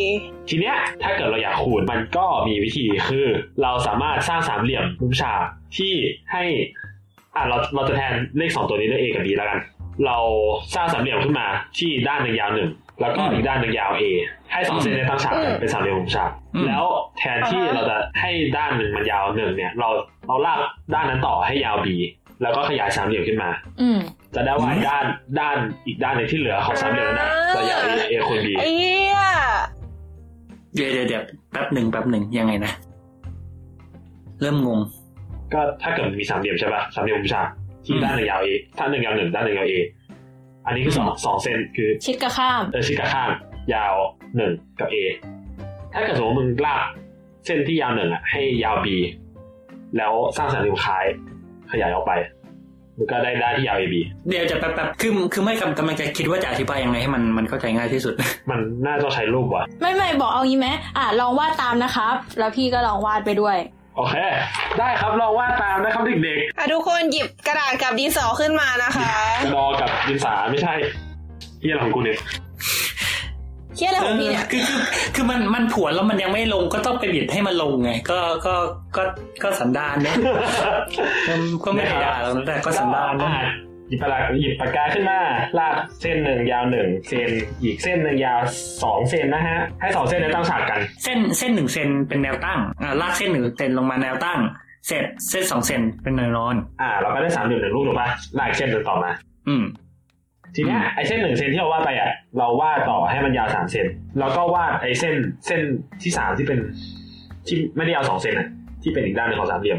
ทีเนี้ยถ้าเกิดเราอยากคูณมันก็มีวิธีคือเราสามารถสร้างสามเหลี่ยมมุมฉากที่ให้อ่ะเราเราจะแทนเลขสองตัวนี้ด้วย A กับ B แล้วกันเราสร้างสามเหลี่ยมขึ้นมาที่ด้านหนึ่งยาวหนึ่งแล้วก็อีกด้านหนึ่งยาว A ให้สองเส้นได้ตั้งฉากกันเป็นสามเหลี่ยมมุมฉากแล้วแทนที่เราจะให้ด้านหนึ่งมันยาวหนึ่งเนี่ยเราเราลากด้านนั้นต่อให้ยาว B แล้วก็ขยายสามเหลี่ยมขึ้นมาจะได้ว่าด้านด้านอีกด้านนึงที่เหลือของสามเหลี่ยมนั้นจะยาว A คูณ B เหี้ยเดี๋ยวๆๆแป๊บนึงแป๊บนึงยังไงนะเริ่มงงก็ถ้าเกิดมีสามเหลี่ยมใช่ป่ะสามเหลี่ยมมุมฉากที่ด้านหนึ่งยาว A ด้านหนึ่งยาวหนึ่งด้านหนึ่งยาว A อันนี้คือสอง สองเส้นคือชิดกับข้ามเออชิดกับข้ามยาวหนึ่งกับ A ถ้าเกิดสมมุติมึงลากเส้นที่ยาวหนึ่งอ่ะให้ยาว B แล้วสร้างสามเหลี่ยมคล้ายขยายออกไปมันก็ได้ด้านที่ยาว เอ บี เดี๋ยวจะแป๊บๆคือคือไม่กำลังจะคิดว่าจะอธิบายยังไงให้มันมันเข้าใจง่ายที่สุดมันน่าจะใช้รูปว่ะไม่ไม่บอกเอางี้ไหมอ่ะลองวาดตามนะครับแล้วพี่ก็ลองวาดไปด้วยโอเคได้ครับลองวาดตามนะครับเด็กๆอ่ะทุกคนหยิบกระดาษกับดินสอขึ้นมานะคะกระดอกับดินสอไม่ใช่เหี้ยอะไรของกูเนี่ยเหี้ยอะไรของพี่เนี่ยคือคือคือมันมันผวนแล้วมันยังไม่ลงก็ต้องไปบิดให้มันลงไงก็ก็ก็ก็สันดานนะก็ไม่ได้ด่าแล้วแต่ก็สันดานนะหยิบปากกาหยิบปากกาขึ้นมาลากเส้นหนึ่งยาวหนึ่งเซนอีกเส้นหนึ่งยาวสองเซนนะฮะให้สองเส้นนั้นตั้งฉากกันเส้นเส้นหนึ่งเซนเป็นแนวตั้งอ่าลากเส้นหนึ่งเซนลงมาแนวตั้งเสร็จเส้นสองเซนเป็นแนวนอนอ่าเราก็ได้สามเหลี่ยมหนึ่งรูปถูกป่ะลากเส้นต่อมาอืมทีเนี้ยไอ้เส้นหนึ่งเซนที่เราวาดไปอ่ะเราวาดต่อให้มันยาวสามเซนแล้วก็วาดไอ้เส้นเส้นที่สามที่เป็นที่ไม่ได้ยาวสองเซนอ่ะที่เป็นอีกด้านนึงของสามเหลี่ยม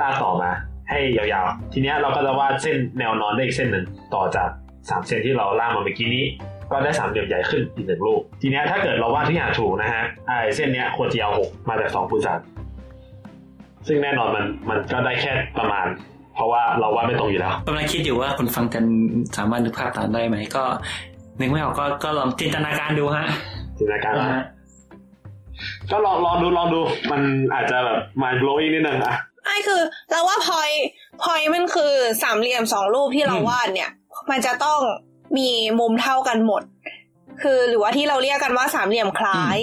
ลากต่อมาให้ยาวๆทีเนี้ยเราก็จะวาดเส้นแนวนอนได้อีกเส้นหนึ่งต่อจากสามเส้นที่เราลากมาเมื่อกี้นี้ก็ได้สามเหลี่ยมใหญ่ขึ้นอีกหนึ่งรูปทีเนี้ยถ้าเกิดเราวาดที่หาถูกนะฮะไอ้เส้นเนี้ยควรจะยาวหกมาจากสองคูณสามซึ่งแน่นอนมันมันก็ได้แค่ประมาณเพราะว่าเราวาดไม่ตรงอยู่แล้วกำลังคิดอยู่ว่าคนฟังจะสามารถนึกภาพตามได้ไหมก็นึกไม่ออกก็ก็ลองจินตนาการดูฮะจินตนาการฮะก็ลองลองดูลองดูมันอาจจะแบบมาโกลว์อีกนิดนึงอะไอ้คือเราว่าพอยพอยมันคือสามเหลี่ยมสองรูปที่เราวาดเนี่ยมันจะต้องมีมุมเท่ากันหมดคือหรือว่าที่เราเรียกกันว่าสามเหลี่ยมคล้าย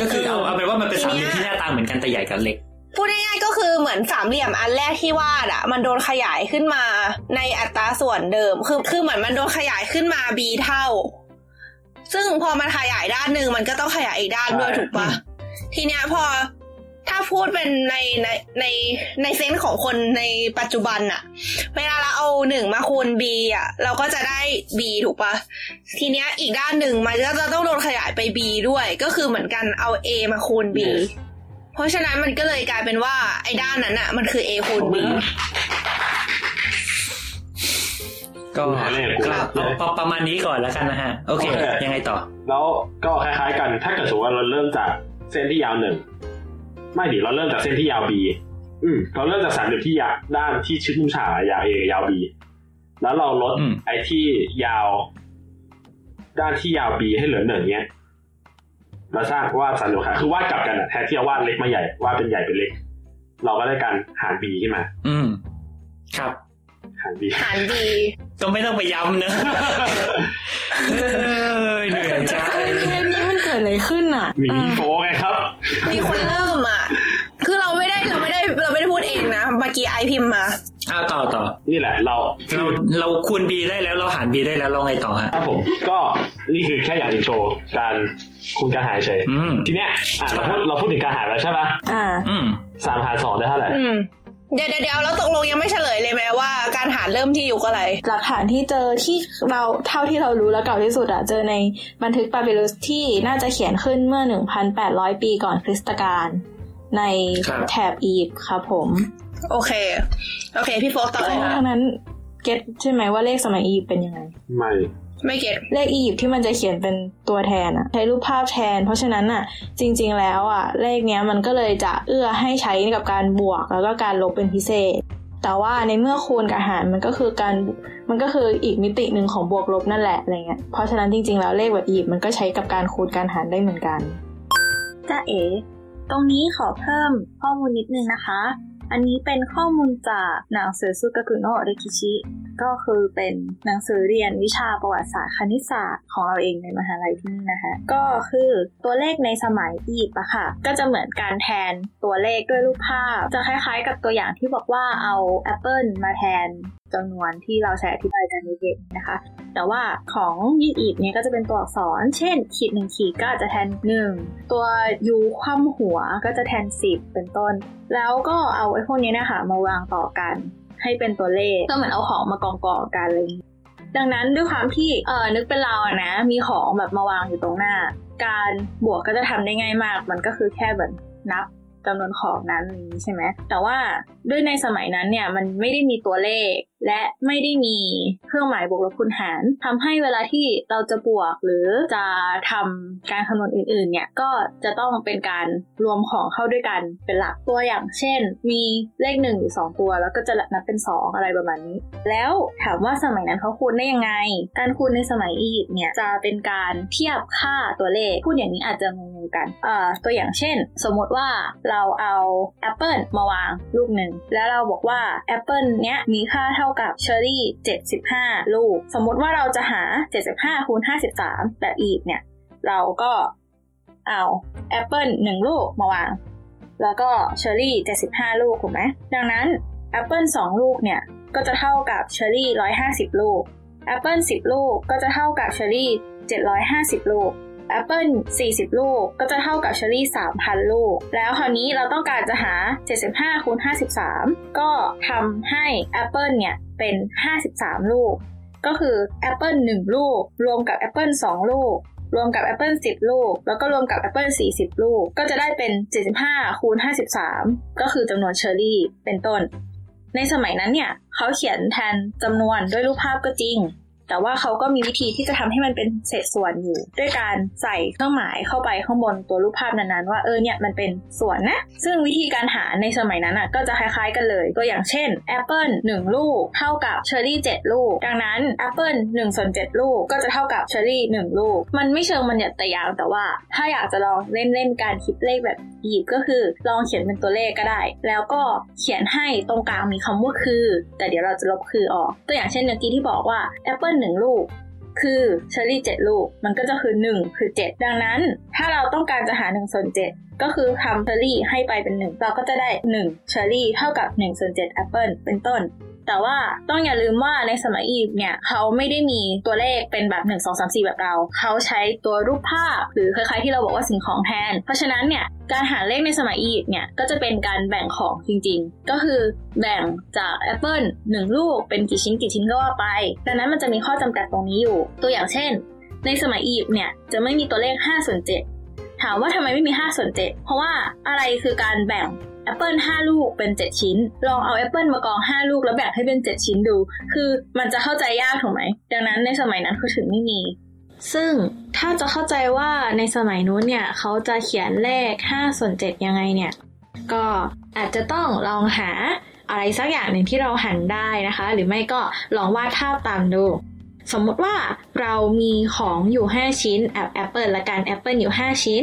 ก็คือเอาเอาเป็นว่ามันเป็นสามเหลี่ยมที่หน้าตาเหมือนกันแต่ใหญ่กับเล็กพูดง่ายๆก็คือเหมือนสามเหลี่ยมอันแรกที่วาดอ่ะมันโดนขยายขึ้นมาในอัตราส่วนเดิมคือคือเหมือนมันโดนขยายขึ้นมา b เท่าซึ่งพอมันขยายด้านนึงมันก็ต้องขยายอีกด้านด้วยถูกปะทีเนี้ยพอถ้าพูดเป็นในในในในเซนส์ของคนในปัจจุบันน่ะเวลาเราเอาหนึ่งมาคูณ b อ่ะเราก็จะได้ b ถูกปะทีเนี้ยอีกด้านหนึ่งมันก็จะต้องโดนขยายไป b ด้วยก็คือเหมือนกันเอา a มาคูณ b เพราะฉะนั้นมันก็เลยกลายเป็นว่าไอ้ด้านนั้นน่ะมันคือ a คูณ b ก็ประมาณนี้ก่อนแล้วกันนะฮะโอเคยังไงต่อแล้วก็คล้ายๆกันถ้าเกิดสมมติว่าเราเริ่มจากเส้นที่ยาวหนึ่งไม่ดิเราเริ่มจากเส้นที่ยาว B อืมเราเริ่มจากสามเหลี่ยมที่ยาวด้านที่ชิดมุมฉากยาว A ยาว B แล้วเราลดไอ้ที่ยาวด้านที่ยาว B ให้เหลือหนึ่งเงี้ยเราสร้างวาดสามเหลี่ยมค่ะคือวาดกลับกันอ่ะแทนที่จะวาดเล็กมาใหญ่วาดเป็นใหญ่เป็นเล็กเราก็ได้การหาร B ขึ้นมาอืมครับ หางดีหางดีก็ไม่ต้องไปย้ำนะเหนื่อยใจเทปนี้มันเกิดอะไรขึ้นอ่ะมีโฟไงครับมีคนเริ่มอ่ะคือเราไม่ได้เราไม่ได้เราไม่ได้พูดเองนะเมื่อกี้ไอพิมพ์มาอ้าวต่อต่อนี่แหละเราเราเราคูณ B ได้แล้วเราหาร B ได้แล้วเราไงต่อฮะครับผมก็นี่คือแค่อยากจะโชว์การคูณการหารเฉยทีเนี้ยอ่ะเราพูดเราพูดถึงการหารแล้วใช่ป่ะอ่าอืมสามหารสองได้เท่าไหร่อืมเดี๋ยวเดี๋ยวแล้วตกลงยังไม่เฉลยเลยไหมว่าการหาเริ่มที่ยุคอะไรหลักฐานที่เจอที่เราเท่าที่เรารู้แล้วเก่าที่สุดอะเจอในบันทึกปาบิลุสที่น่าจะเขียนขึ้นเมื่อ หนึ่งพันแปดร้อย ปีก่อนคริสตกาลในแถบอียิปต์ครับผมโอเคโอเคพี่โฟกต่อเลยค่ะเพราะฉะนั้นเก็ทใช่ไหมว่าเลขสมัยอียิปต์เป็นยังไงไม่ไม่เก็ทเลขอียิปต์ที่มันจะเขียนเป็นตัวแทนอะใช้รูปภาพแทนเพราะฉะนั้นอะจริงๆแล้วอะเลขเนี้ยมันก็เลยจะเอื้อให้ใช้กับการบวกแล้วก็การลบเป็นพิเศษแต่ว่าในเมื่อคูณกับหารมันก็คือการมันก็คืออีกมิตินึงของบวกลบนั่นแหละอะไรเงี้ยเพราะฉะนั้นจริงๆแล้วเลขแบบอียิปต์มันก็ใช้กับการคูณการหารได้เหมือนกันจ้าเอ๋ตรงนี้ขอเพิ่มข้อมูลนิดนึงนะคะอันนี้เป็นข้อมูลจากหนังสือซูกากุโนะเรคิชิก็คือเป็นหนังสือเรียนวิชาประวัติศาสตร์คณิตศาสตร์ของเราเองในมหาลัยที่นี่นะคะก็คือตัวเลขในสมัยอียิปต์อะค่ะก็จะเหมือนการแทนตัวเลขด้วยรูปภาพจะคล้ายๆกับตัวอย่างที่บอกว่าเอาแอปเปิลมาแทนจำนวนที่เราใช้อธิบายการในเด็กนะคะแต่ว่าของอียิปต์เนี่ยก็จะเป็นตัวอักษรเช่นขีดหนึ่งขีดก็อาจจะแทนหนึ่งตัวยูคว่ำหัวก็จะแทนสิบเป็นต้นแล้วก็เอาไอ้พวกนี้นะคะมาวางต่อกันให้เป็นตัวเลขก็เหมือนเอาของมากองๆกันเลยดังนั้นด้วยความที่เออนึกเป็นเราอะนะมีของแบบมาวางอยู่ตรงหน้าการบวกก็จะทำได้ง่ายมากมันก็คือแค่แบบนับจำนวนของนั้นนี้ใช่ไหมแต่ว่าด้วยในสมัยนั้นเนี่ยมันไม่ได้มีตัวเลขและไม่ได้มีเครื่องหมายบวกลบคูณหารทำให้เวลาที่เราจะบวกหรือจะทำการคำนวณอื่นๆเนี่ยก็จะต้องเป็นการรวมของเข้าด้วยกันเป็นหลักตัวอย่างเช่นมีเลขหนึ่งหรือสองตัวแล้วก็จะนับเป็นสองอะไรประมาณนี้แล้วถามว่าสมัยนั้นเขาคูณได้ยังไงการคูณในสมัยอียิปต์เนี่ยจะเป็นการเทียบค่าตัวเลขพูดอย่างนี้อาจจะงงๆกันเอ่อตัวอย่างเช่นสมมติว่าเราเอาแอปเปิลมาวางลูกหนึ่งแล้วเราบอกว่าแอปเปิลเนี้ยมีค่าเท่ากับเชอร์รี่เจ็ดสิบห้าลูกสมมติว่าเราจะหาเจ็ดสิบห้าคูณห้าสิบสามแบบอีกเนี่ยเราก็เอาแอปเปิลหนึ่งลูกมาวางแล้วก็เชอร์รี่เจ็ดสิบห้าลูกถูกไหมดังนั้นแอปเปิลสองลูกเนี่ยก็จะเท่ากับเชอร์รี่หนึ่งร้อยห้าสิบลูกแอปเปิลสิบลูกก็จะเท่ากับเชอร์รี่เจ็ดร้อยห้าสิบลูกแอปเปิลสี่สิบลูกก็จะเท่ากับเชอร์รี่ สามพัน ลูกแล้วคราวนี้เราต้องการจะหาเจ็ดสิบห้าคูณห้าสิบสามก็ทำให้แอปเปิลเนี่ยเป็นห้าสิบสามลูกก็คือแอปเปิลหนึ่งลูกรวมกับแอปเปิลสองลูกรวมกับแอปเปิลสิบลูกแล้วก็รวมกับแอปเปิลสี่สิบลูกก็จะได้เป็นเจ็ดสิบห้าคูณห้าสิบสามก็คือจำนวนเชอร์รี่เป็นต้นในสมัยนั้นเนี่ยเขาเขียนแทนจำนวนด้วยรูปภาพก็จริงแต่ว่าเขาก็มีวิธีที่จะทำให้มันเป็นเศษส่วนอยู่ด้วยการใส่เครื่องหมายเข้าไปข้างบนตัวรูปภาพนั้นๆว่าเออเนี่ยมันเป็นส่วนนะซึ่งวิธีการหาในสมัยนั้นอ่ะก็จะคล้ายๆกันเลยตัวอย่างเช่นแอปเปิลหนึ่งลูกเท่ากับเชอร์รี่เจ็ดลูกดังนั้นแอปเปิลหนึ่งส่วนเจ็ดลูกก็จะเท่ากับเชอร์รี่หนึ่งลูกมันไม่เชิงมันอย่างแต่อย่างแต่ว่าถ้าอยากจะลองเล่นๆการคิดเลขแบบอีกก็คือลองเขียนเป็นตัวเลขก็ได้แล้วก็เขียนให้ตรงกลางมีคำว่าคือแต่เดี๋ยวเราจะลบคือออกตัวอย่างเช่นเมื่อกี้ที่บอกว่าแอปเปิลหนึ่งลูกคือเชอร์รี่เจ็ดลูกมันก็จะคือหนึ่งคือเจ็ดดังนั้นถ้าเราต้องการจะหาหนึ่งส่วนเจ็ดก็คือทำเชอร์รี่ให้ไปเป็นหนึ่งเราก็จะได้หนึ่งเชอร์รี่เท่ากับหนึ่งส่วนเจ็ดแอปเปิลเป็นต้นแต่ว่าต้องอย่าลืมว่าในสมัยอียิปต์เนี่ยเขาไม่ได้มีตัวเลขเป็นแบบหนึ่ง สอง สาม สี่แบบเราเขาใช้ตัวรูปภาพหรือคล้ายๆที่เราบอกว่าสิ่งของแทนเพราะฉะนั้นเนี่ยการหาเลขในสมัยอียิปต์เนี่ยก็จะเป็นการแบ่งของจริงๆก็คือแบ่งจากแอปเปิ้ลหนึ่งลูกเป็นกี่ชิ้นกี่ชิ้นก็ว่าไปดังนั้นมันจะมีข้อจำกัดตรงนี้อยู่ตัวอย่างเช่นในสมัยอียิปต์เนี่ยจะไม่มีตัวเลขห้าส่วนเจ็ดถามว่าทำไมไม่มีห้าส่วนเจ็ดเพราะว่าอะไรคือการแบ่งแอปเปิลห้าลูกเป็นเจ็ดชิ้นลองเอาแอปเปิลมากองห้าลูกแล้วแบ่งให้เป็นเจ็ดชิ้นดูคือมันจะเข้าใจยากถูกไหมดังนั้นในสมัยนั้นคือถึงไม่มีซึ่งถ้าจะเข้าใจว่าในสมัยนู้นเนี่ยเขาจะเขียนเลขห้าส่วนเจ็ดยังไงเนี่ยก็อาจจะต้องลองหาอะไรสักอย่างหนึ่งที่เราหันได้นะคะหรือไม่ก็ลองวาดภาพตามดู สมมติว่าเรามีของอยู่ห้าชิ้นแอปแอปเปิลละกันแอปเปิลอยู่ห้าชิ้น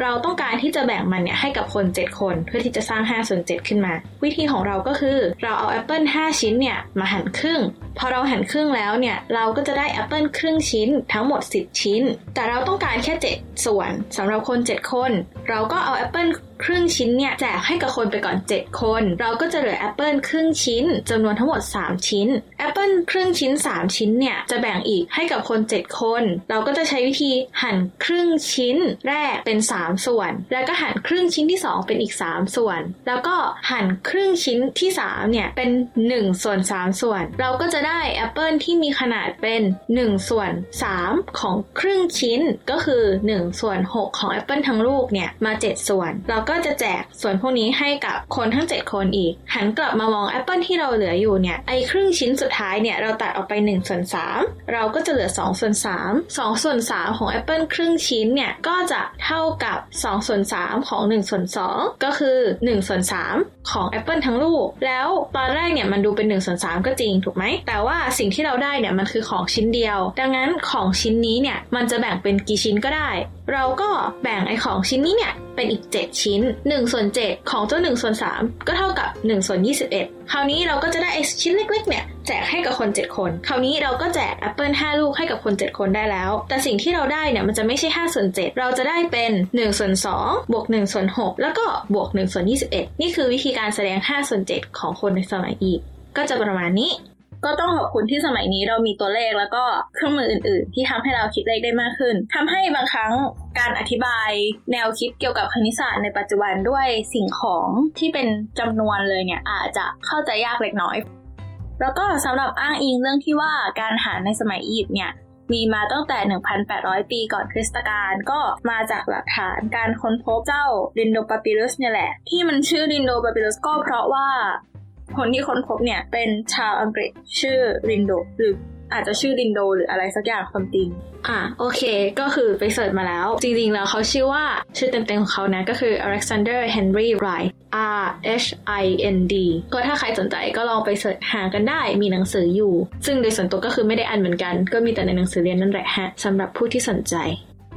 เราต้องการที่จะแบ่งมันเนี่ยให้กับคนเจ็ดคนเพื่อที่จะสร้างห้าส่วนเจ็ดขึ้นมาวิธีของเราก็คือเราเอาแอปเปิลห้าชิ้นเนี่ยมาหั่นครึ่งพอเราหั่นครึ่งแล้วเนี่ยเราก็จะได้แอปเปิลครึ่งชิ้นทั้งหมดสิบชิ้นแต่เราต้องการแค่เจ็ดส่วนสำหรับคนเจ็ดคนเราก็เอาแอปเปิลครึ่งชิ้นเนี่ยแจกให้กับคนไปก่อนเจ็ดคนเราก็จะเหลือแอปเปิลครึ่งชิ้นจำนวนทั้งหมดสามชิ้นแอปเปิลครึ่งชิ้นสามชิ้นเนี่ยจะแบ่งอีกให้กับคนเจ็ดคนเราก็จะใช้วิธีหั่นครึ่งชิ้นแรกเป็นสามส่วนแล้วก็หั่นครึ่งชิ้นที่สองเป็นอีกสามส่วนแล้วก็หั่นครึ่งชิ้นที่สามเนี่ยเป็นหนึ่งส่วนสามส่วนเราก็จะได้แอปเปิลที่มีขนาดเป็นหนึ่งส่วนสามของครึ่งชิ้นก็คือหนึ่งส่วนหกของแอปเปิลทั้งลูกเนี่ยมาเจ็ดส่วนเราก็จะแจกส่วนพวกนี้ให้กับคนทั้งเจ็ดคนอีกหันกลับมามองแอปเปิลที่เราเหลืออยู่เนี่ยไอ้ครึ่งชิ้นสุดท้ายเนี่ยเราตัดออกไปหนึ่งส่วนสามเราก็จะเหลือสองส่วนสาม สองส่วนสามของแอปเปิลครึ่งชิ้นเนี่ยก็จะเท่ากับสองส่วนสามของหนึ่งส่วนสองก็คือหนึ่งส่วนสามของแอปเปิลทั้งลูกแล้วตอนแรกเนี่ยมันดูเป็นหนึ่งส่วนสามก็จริงถูกมั้ยแต่ว่าสิ่งที่เราได้เนี่ยมันคือของชิ้นเดียวดังนั้นของชิ้นนี้เนี่ยมันจะแบ่งเป็นกี่ชิ้นก็ได้เราก็แบ่งไอ้ของชิ้นนี้เนี่ยเป็นอีกเจ็ดชิ้นหนึ่งส่วนเจ็ดของเจ้าหนึ่งส่วนสามก็เท่ากับหนึ่งส่วนยี่สิบเอ็ดคราวนี้เราก็จะได้ไอ้ชิ้นเล็กๆเนี่ยแจกให้กับคนเจ็ดคนคราวนี้เราก็แจกแอปเปิลห้าลูกให้กับคนเจ็ดคนได้แล้วแต่สิ่งที่เราได้เนี่ยมันจะไม่ใช่ห้าส่วนเจ็ดเราจะได้เป็นหนึ่งส่วนสองบวกหนึ่งส่วนหกแล้วก็บวกหนึ่งส่วนยี่สิบเอ็ดนี่คือวิธีการแสดงห้าส่วนเจ็ดของคนในสมัยอีกก็จะประมาณนี้ก็ต้องขอบคุณที่สมัยนี้เรามีตัวเลขแล้วก็เครื่องมืออื่นๆที่ทำให้เราคิดเลขได้มากขึ้นทำให้บางครั้งการอธิบายแนวคิดเกี่ยวกับคณิตศาสตร์ในปัจจุบันด้วยสิ่งของที่เป็นจำนวนเลยเนี่ยอาจจะเข้าใจยากเล็กน้อยแล้วก็สำหรับอ้างอิงเรื่องที่ว่าการหารในสมัยอียิปต์เนี่ยมีมาตั้งแต่ หนึ่งพันแปดร้อย ปีก่อนคริสตกาลก็มาจากหลักฐานการค้นพบเจ้าดินโดปาปิรุสเนี่ยแหละที่มันชื่อดินโดปาปิรุสก็เพราะว่าคนที่ค้นพบเนี่ยเป็นชาวอังกฤษชื่อรินโดหรืออาจจะชื่อดินโดหรืออะไรสักอย่างความจริงอ่ะโอเคก็คือไปเสิร์ชมาแล้วจริงๆแล้วเขาชื่อว่าชื่อเต็มๆของเขานะก็คือ Alexander Henry Rind อาร์ H I N D ก็ถ้าใครสนใจก็ลองไปเสิร์ชหากันได้มีหนังสืออยู่ซึ่งโดยส่วนตัวก็คือไม่ได้อ่านเหมือนกันก็มีแต่ในหนังสือเรียนนั่นแหละฮะสำหรับผู้ที่สนใจ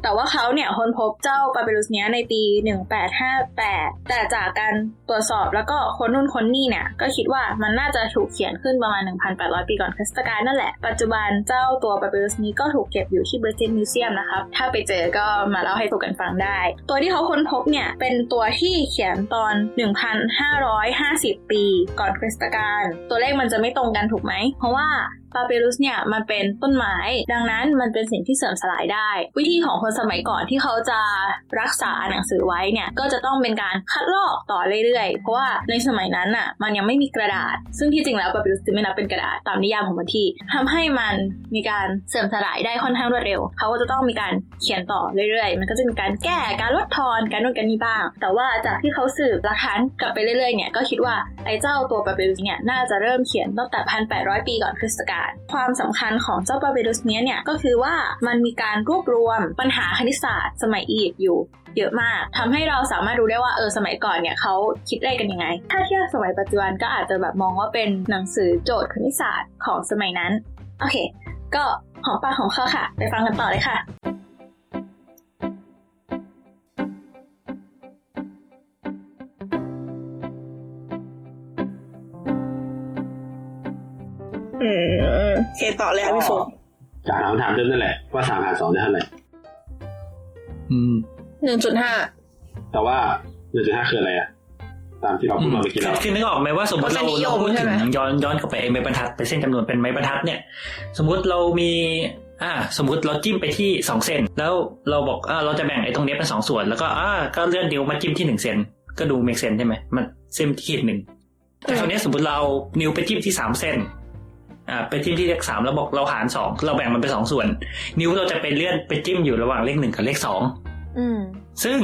แต่ว่าเขาเนี่ยค้นพบเจ้าปาปิรุสเนี้ยในปีหนึ่งพันแปดร้อยห้าสิบแปดแต่จากการตรวจสอบแล้วก็คนนู่นคนนี่เนี่ยก็คิดว่ามันน่าจะถูกเขียนขึ้นประมาณ หนึ่งพันแปดร้อย ปีก่อนคริสตกาลนั่นแหละปัจจุบันเจ้าตัวปาปิรุสนี้ก็ถูกเก็บอยู่ที่บริเตนมิวเซียมนะครับถ้าไปเจอก็มาเล่าให้สู่กันฟังได้ตัวที่เขาค้นพบเนี่ยเป็นตัวที่เขียนตอน หนึ่งพันห้าร้อยห้าสิบ ปีก่อนคริสตกาลตัวเลขมันจะไม่ตรงกันถูกไหมเพราะว่าปาปิรุสเนี่ยมันเป็นต้นไม้ดังนั้นมันเป็นสิ่งที่เสื่อมสลายได้วิธีของคนสมัยก่อนที่เขาจะรักษาหนังสือไว้เนี่ยก็จะต้องเป็นการคัดลอกต่อเรื่อยๆเพราะว่าในสมัยนั้นน่ะมันยังไม่มีกระดาษซึ่งที่จริงแล้วปาปิรุสไม่นับเป็นกระดาษตามนิยามของมันที่ทำให้มันมีการเสื่อมสลายได้ค่อนข้างรวดเร็วเขาก็จะต้องมีการเขียนต่อเรื่อยๆมันก็จะมีการแก้การลดทอนการนู่นกันนี่บ้างแต่ว่าจากที่เขาสืบหลักฐานกลับไปเรื่อยๆเนี่ยก็คิดว่าไอ้เจ้าตัวปาปิรุสเนี่ยน่าจะเริ่มเขียนตั้งแต่ หนึ่งพันแปดร้อย ปีก่อนคริสตกาลความสำคัญของเจ้าปาปิรุสเนี้ยเนี่ยก็คือว่ามันมีการรวบรวมปัญหาคณิตศาสตร์สมัยอียิปต์อยู่เยอะมากทำให้เราสามารถรู้ได้ว่าเออสมัยก่อนเนี่ยเขาคิดเลขกันยังไงถ้าเทียบสมัยปัจจุบันก็อาจจะแบบมองว่าเป็นหนังสือโจทย์คณิตศาสตร์ของสมัยนั้นโอเคก็หอมปากหอมคอค่ะไปฟังกันต่อเลยค่ะอืมเคต่อเลยพี่โฟจากคำถามเดิมนั่นแหละว่าสามหารสองได้เท่าไหร่อืม หนึ่งจุดห้า แต่ว่า หนึ่งจุดห้า คืออะไรอ่ะตามที่เราพูดมาเมื่อกี้แล้วคือนึกออกไหมว่าสมมติเราเราพูดถึงย้อนย้อนเข้าไปไม้บรรทัดไปเส้นจำนวนเป็นไม้บรรทัดเนี่ยสมมติเรามีอ่าสมมติเราจิ้มไปที่สองเซนแล้วเราบอกอ่าเราจะแบ่งไอ้ตรงนี้เป็นสองส่วนแล้วก็อ่าก็เลื่อนนิ้วมาจิ้มที่หนึ่งเซนก็ดูเมคเซนใช่ไหมมันเส้นที่ขีดหนึ่งแต่คราวนี้สมมติเรานิ้วไปจิ้มที่สามเซนอ่าไปจิ้มที่เลขสามแล้วบอกเราหารสองเราแบ่งมันเป็นสองส่วนนิ้วเราจะไปเลื่อนไปจิ้มอยู่ระหว่างเลขหนึ่งกับเลขสองอืมซึ่ง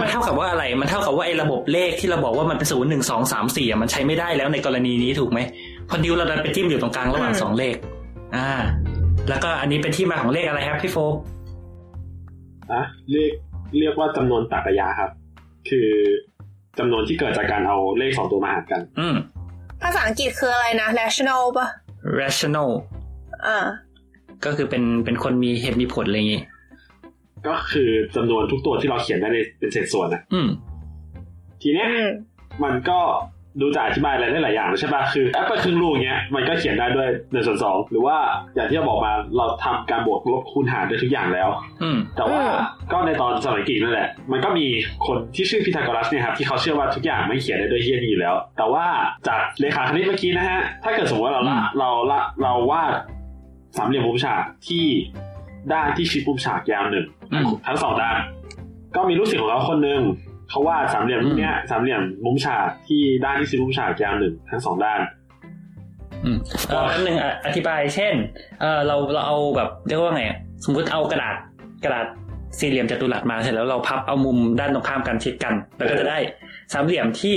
มันเท่ากับว่าอะไรมันเท่ากับว่าไอ้ระบบเลขที่เราบอกว่ามันเป็นศูนย์ หนึ่ง สอง สาม สี่อ่ะมันใช้ไม่ได้แล้วในกรณีนี้ถูกมั้ยพอนิ้วเราดันไปจิ้มอยู่ตรงกลางระหว่างสองเลขอ่าแล้วก็อันนี้เป็นที่มาของเลขอะไรครับพี่โฟกอ่ะเลขเรียกว่าจำนวนตรรกะยะครับคือจำนวนที่เกิดจากการเอาเลขสองตัวมาหารกันอืมภาษาอังกฤษคืออะไรนะ rational ป่ะrational อ่า ก็คือเป็นเป็นคนมีเหตุมีผลอะไรอย่างงี้ก็คือจำนวนทุกตัวที่เราเขียนได้เป็นเศษส่วนนะทีเนี้ยมันก็ดูจะอธิบายอะไรได้หลายอย่างใช่ป่ะคือแอปเปิลครึ่งลูกเงี้ยมันก็เขียนได้ด้วยหนึ่งส่วนสองหรือว่าอย่างที่เราบอกมาเราทำการบวกลบคูณหารได้ทุกอย่างแล้วแต่ว่าก็ในตอนสมัยกรีกนั่นแหละมันก็มีคนที่ชื่อพีทาโกรัสเนี่ยครับที่เขาเชื่อว่าทุกอย่างไม่เขียนได้ด้วยเหี้ยนี่อยู่แล้วแต่ว่าจากเลขาคณิตเมื่อกี้นะฮะถ้าเกิดสมมติว่าเราเราเราวาดสามเหลี่ยมมุมฉากที่ด้านที่ชิดมุมฉากยาวหนึ่งทั้งสองด้านก็มีลูกศิษย์ของเราคนนึงเขาวาดสามเหลี่ยมรูปเนี้ยสามเหลี่ยมมุมฉากที่ด้านที่ชิดมุมฉากยาวหนึ่งทั้งสองด้านอืมเอ่ออันนึงอธิบายเช่นเอ่อเราเราเอาแบบเรียกว่าไงสมมติเอากระดาษกระดาษสี่เหลี่ยมจัตุรัสมาเสร็จแล้วเราพับเอามุมด้านตรงข้ามกันชิดกันแล้วก็จะได้สามเหลี่ยมที่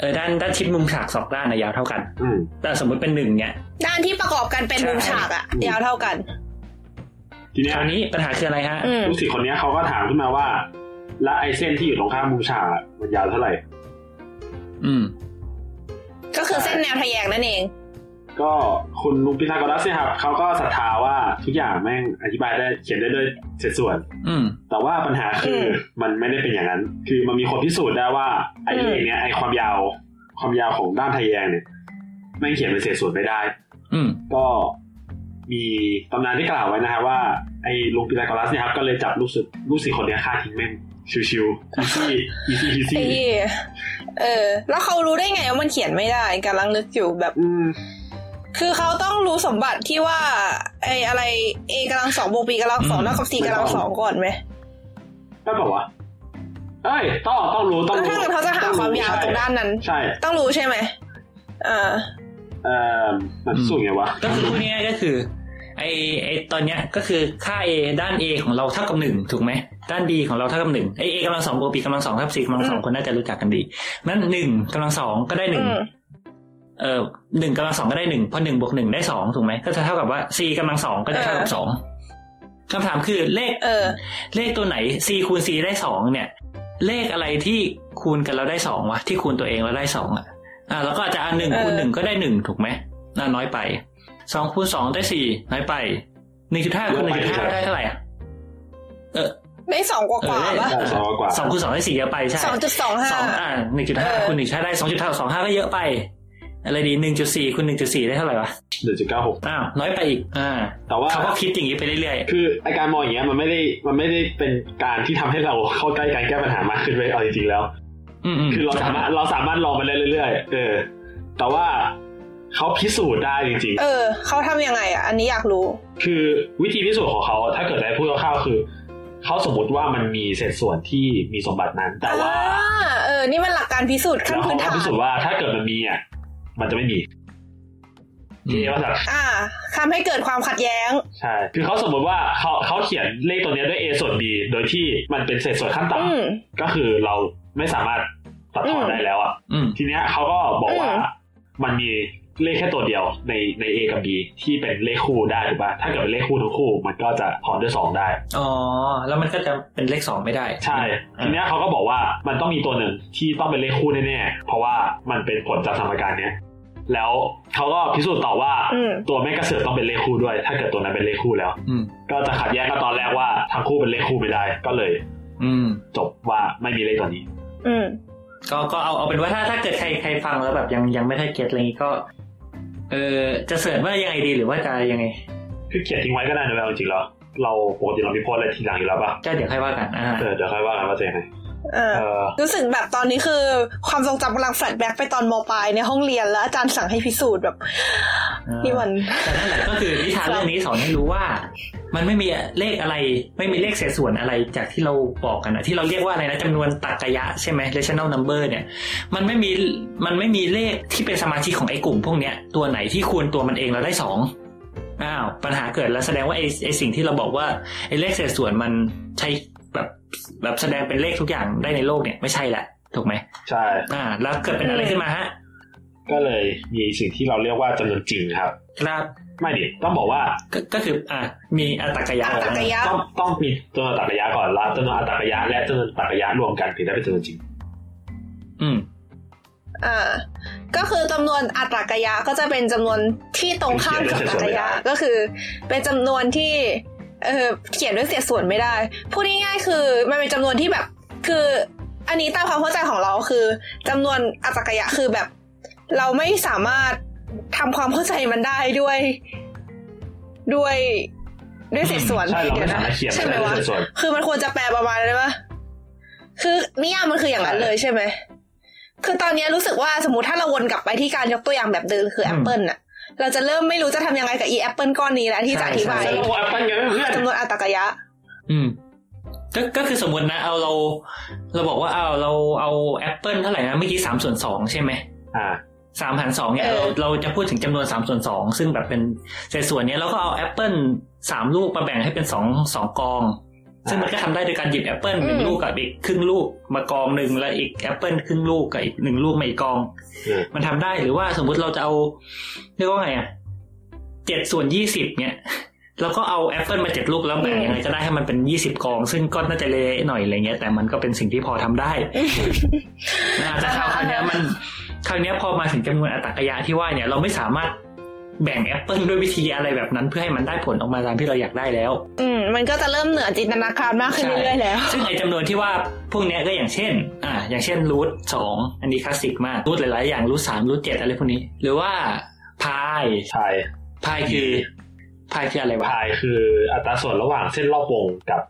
เออด้านด้านชิดมุมฉากสองด้านน่ะยาวเท่ากันแต่สมมติเป็นหนึ่งเนี้ยด้านที่ประกอบกันเป็นมุมฉากอะยาวเท่ากันทีนี้อันนี้ปัญหาคืออะไรฮะลูกศิษย์คนนี้เขาก็ถามขึ้นมาว่าและไอเส้นที่อยู่ตรงข้ามมุมฉากมันยาวเท่าไหร่อืมก็คือเส้นแนวทะแยงนั่นเองก็คุณลุงพีทาโกรัสเนี่ยครับเขาก็ศรัทธาว่าทุกอย่างแม่งอธิบายได้เขียนได้ด้วยเศษส่วนอืมแต่ว่าปัญหาคือมันไม่ได้เป็นอย่างนั้นคือมันมีคนพิสูจน์ได้ว่าไอ้เนี้ยไอ้ความยาวความยาวของด้านทะแยงเนี่ยแม่งเขียนเป็นเศษส่วนไม่ได้อืมก็มีตำนานที่กล่าวไว้นะฮะว่าไอ้ลุงพีทาโกรัสเนี่ยครับก็เลยจับลูกศิษย์ลูกศิษย์คนนี้ฆ่าทิ้งแม่งชิวๆอีซี่อีซี่อีซี่เออแล้วเขารู้ได้ไงว่ามันเขียนไม่ได้กำลังนึกอยู่แบบคือเขาต้องรู้สมบัติที่ว่าไอ้อะไร a กำลังสองบวก b กำลังสองเท่ากับ c กำลังสองก่อนไหมได้ป่าววะเอ้ยต้องต้องรู้ต้องรู้ถ้าเกิดเขาจะหาความยาวตรงด้านนั้นใช่ต้องรู้ใช่ไหมอ่าเออมันสูงไงวะก็คือนี่ก็คือไอไอตอนเนี้ยก็คือค่า a ด้าน a ของเราเท่ากับหนึ่งถูกไหมด้าน b ของเราเท่ากับหนึ่งไอ a กำลังสองบวก b กำลังสองเท่ากับสี่กำลังสองคนน่าจะรู้จักกันดีนั้นหนึ่งกำลังสองก็ได้หนึ่งเอ่อหนึ่งกำลังสองก็ได้หนึ่งเพราะหนึ่งบวกหนึ่งได้สองถูกไหมก็จะเท่ากับว่า c กำลังสองก็จะเท่ากับสองคำถามคือเลขเออเลขตัวไหน c คูณ c ได้สองเนี่ยเลขอะไรที่คูณกันแล้วได้สองวะที่คูณตัวเองแล้วได้สองอ่ะอ่าแล้วก็จะเอาหนึ่งคูณหนึ่งก็ได้หนึ่งถูกไหมน่าน้อยไปสองคูณสองได้สี่น้อยไป หนึ่งจุดห้า คูณ หนึ่งจุดห้า ได้เท่าไหร่อ่ะเออได้สองกว่าๆป่ะสองคูณสองได้สี่เยอะไปใช่ สองจุดสองห้า อ่า หนึ่งจุดห้า คูณหนึ่ง ได้ สองจุดห้า ก็เยอะไปอะไรดี หนึ่งจุดสี่ คูณ หนึ่งจุดสี่ ได้เท่าไหร่วะ หนึ่งจุดเก้าหก อ้าวน้อยไปอีกอ่าแต่ว่าเขาก็คิดอย่างนี้ไปเรื่อยๆคือไอ้การมองอย่างเงี้ยมันไม่ได้มันไม่ได้เป็นการที่ทำให้เราเข้าใกล้การแก้ปัญหามากขึ้นเลยเอาจริงๆแล้วคือเราสามารถเราสามารถลองมันได้เรื่อยๆเออแต่ว่าเขาพิสูจน์ได้จริงๆเออเขาทำยังไงอ่ะอันนี้อยากรู้คือวิธีพิสูจน์ของเขาถ้าเกิดได้พูดคร่าวๆคือเขาสมมติว่ามันมีเศษส่วนที่มีสมบัตินั้นแต่ว่าเออนี่มันหลักการพิสูจน์ขั้นพื้นฐานเขาพิสูจน์ว่าถ้าเกิดมันมีอ่ะมันจะไม่มีนี่ว่าสักอ่าทำให้เกิดความขัดแย้งใช่คือเขาสมมติว่าเขาเขาเขียนเลขตัวนี้ด้วย a ส่วน b โดยที่มันเป็นเศษส่วนขั้นต่ำก็คือเราไม่สามารถตัดทอนได้แล้วอ่ะทีเนี้ยเขาก็บอกว่ามันมีเลขแค่ตัวเดียวในใน A กับ B ที่เป็นเลขคู่ได้ถูกป่ะถ้าเกิดเป็นเลขคู่ทั้งคู่มันก็จะหารด้วยสองได้อ๋อแล้วมันก็จะเป็นเลขสองไม่ได้ใช่ทีเนี้ยเขาก็บอกว่ามันต้องมีตัวหนึ่งที่ต้องเป็นเลขคู่แน่ๆเพราะว่ามันเป็นผลจากสมการเนี้ยแล้วเขาก็พิสูจน์ต่อว่าตัวแม่กระเสือกต้องเป็นเลขคู่ด้วยถ้าเกิดตัวนั้นเป็นเลขคู่แล้วก็จะขัดแย้งกับตอนแรกว่าทั้งคู่เป็นเลขคู่ไม่ได้ก็เลยจบว่าไม่มีเลขตัวนี้ก็ก็เอาเอาเป็นว่าถ้าถ้าเกิดใครใครฟังแล้วแบบยังยังไม่ได้เก็ทอะไรงี้ก็เออจะเสิร์ชว่ายังไงดีหรือว่าจะยังไงคือเขียนทิ้งไว้ก็ได้นะจริงๆแล้วเราปกติเรามีโพสอะไรทีหลังอยู่แล้วป่ะก็เดี๋ยวค่อยว่ากันอ่าเออเดี๋ยวค่อยว่ากันว่าจะยังไงเออรู้สึกแบบตอนนี้คือความทรงจำกำลังแฟลชแบ็คไปตอนม.ปลายในห้องเรียนแล้วอาจารย์สั่งให้พิสูจน์แบบนี่มันแต่นั่นแหละก็คือนิทานเรื่องนี้สอนให้รู้ว่ามันไม่มีเลขอะไรไม่มีเลขเศษส่วนอะไรจากที่เราบอกกันนะที่เราเรียกว่าอะไรนะจำนวนตรรกะยะใช่ไหม rational number เนี่ยมันไม่มีมันไม่มีเลขที่เป็นสมาชิกของไอ้กลุ่มพวกเนี้ยตัวไหนที่คูณตัวมันเองเราได้สองอ้าวปัญหาเกิดแล้วแสดงว่าไอ้ไอ้สิ่งที่เราบอกว่าไอ้เลขเศษส่วนมันใช้แบบแบบแสดงเป็นเลขทุกอย่างได้ในโลกเนี่ยไม่ใช่แหละถูกไหมใช่อ่าแล้วเกิดเป็นอะไรขึ้นมาฮะก็เลยมีสิ่งที่เราเรียกว่าจำนวนจริงครับครับไม่ดิต้องบอกว่า ก, ก็คืออ่ามีอัตตกยะต้องต้องมีจำนวนอัตตกยะก่อนแล้วจำนวนอัตตกยะและจำนวนตรรกะยะรวมกันถึงได้เป็นจำนวนจริงอืม อ่าก็คือจำนวนอัตรากยะก็จะเป็นจำนวนที่ตรงข้ามกับอัตรากยะก็คือเป็นจำนวนที่เออเขียนด้วยเศษส่วนไม่ได้พูดง่ายๆคือมันเป็นจำนวนที่แบบคืออันนี้ตามความเข้าใจของเราคือจำนวนอัตรากยะคือแบบเราไม่สามารถทำความเข้าใจมันได้ด้วยด้วยด้วยเศษส่วนเดี๋ยวนะใช่ไหมวะคือมันควรจะแปลประมาณนั้นป่ะคือนิยามมันคืออย่างนั้นเลยใช่ไหมคือตอนนี้รู้สึกว่าสมมติถ้าเราวนกลับไปที่การยกตัวอย่างแบบเดิมคือแอปเปิลน่ะเราจะเริ่มไม่รู้จะทำยังไงกับอีแอปเปิลก้อนนี้แล้วที่จะอธิบายจำนวนอัตรากยะอืมก็ก็คือสมมตินะเอาเราเราบอกว่าเอาเราเอาแอปเปิลเท่าไหร่นะเมื่อกี้สามส่วนสองใช่ไหมอ่าสามหารสองเนี่ยเราเราจะพูดถึงจำนวนสามส่วนสองซึ่งแบบเป็นเศษส่วนเนี้ยเราก็เอาแอปเปิลสามลูกมาแบ่งให้เป็นสองสองกองซึ่งมันก็ทำได้โดยการหยิบแอปเปิลหนึ่งลูกกับอีกครึ่งลูกมากองหนึ่งแล้วอีกแอปเปิลครึ่งลูกกับอีกหนึ่งลูกมาอีกกองมันทำได้หรือว่าสมมติเราจะเอาเรียกว่าไงอ่ะเจ็ดส่วนยี่สิบเนี่ยแล้วก็เอาแอปเปิลมาเจ็ดลูกแล้วแบ่งยังไงก็ได้ให้มันเป็นยี่สิบกองซึ่งก็น่าจะเละหน่อยอะไรเงี้ยแต่มันก็เป็นสิ่งที่พอทำได้นะแต่คราวนี้มันคราวนี้พอมาถึงจำนวนอัตรากยะที่ว่าเนี่ยเราไม่สามารถแบ่งแอปเปิลด้วยวิธีอะไรแบบนั้นเพื่อให้มันได้ผลออกมาตามที่เราอยากได้แล้วอืมมันก็จะเริ่มเหนือจินตนาการมากขึ้นเรื่อยๆแล้วซึ่งไอ้จำนวนที่ว่าพวกนี้ก็อย่างเช่นอ่าอย่างเช่นรูทสองอันนี้คลาสสิกมากรูทหลายๆอย่างรูทสามรูทเจ็ดอะไรพวกนี้หรือว่าพายใช่พายคือพายคืออะไรวะพายคืออัตราส่วนระหว่างเส้นรอบวงกับ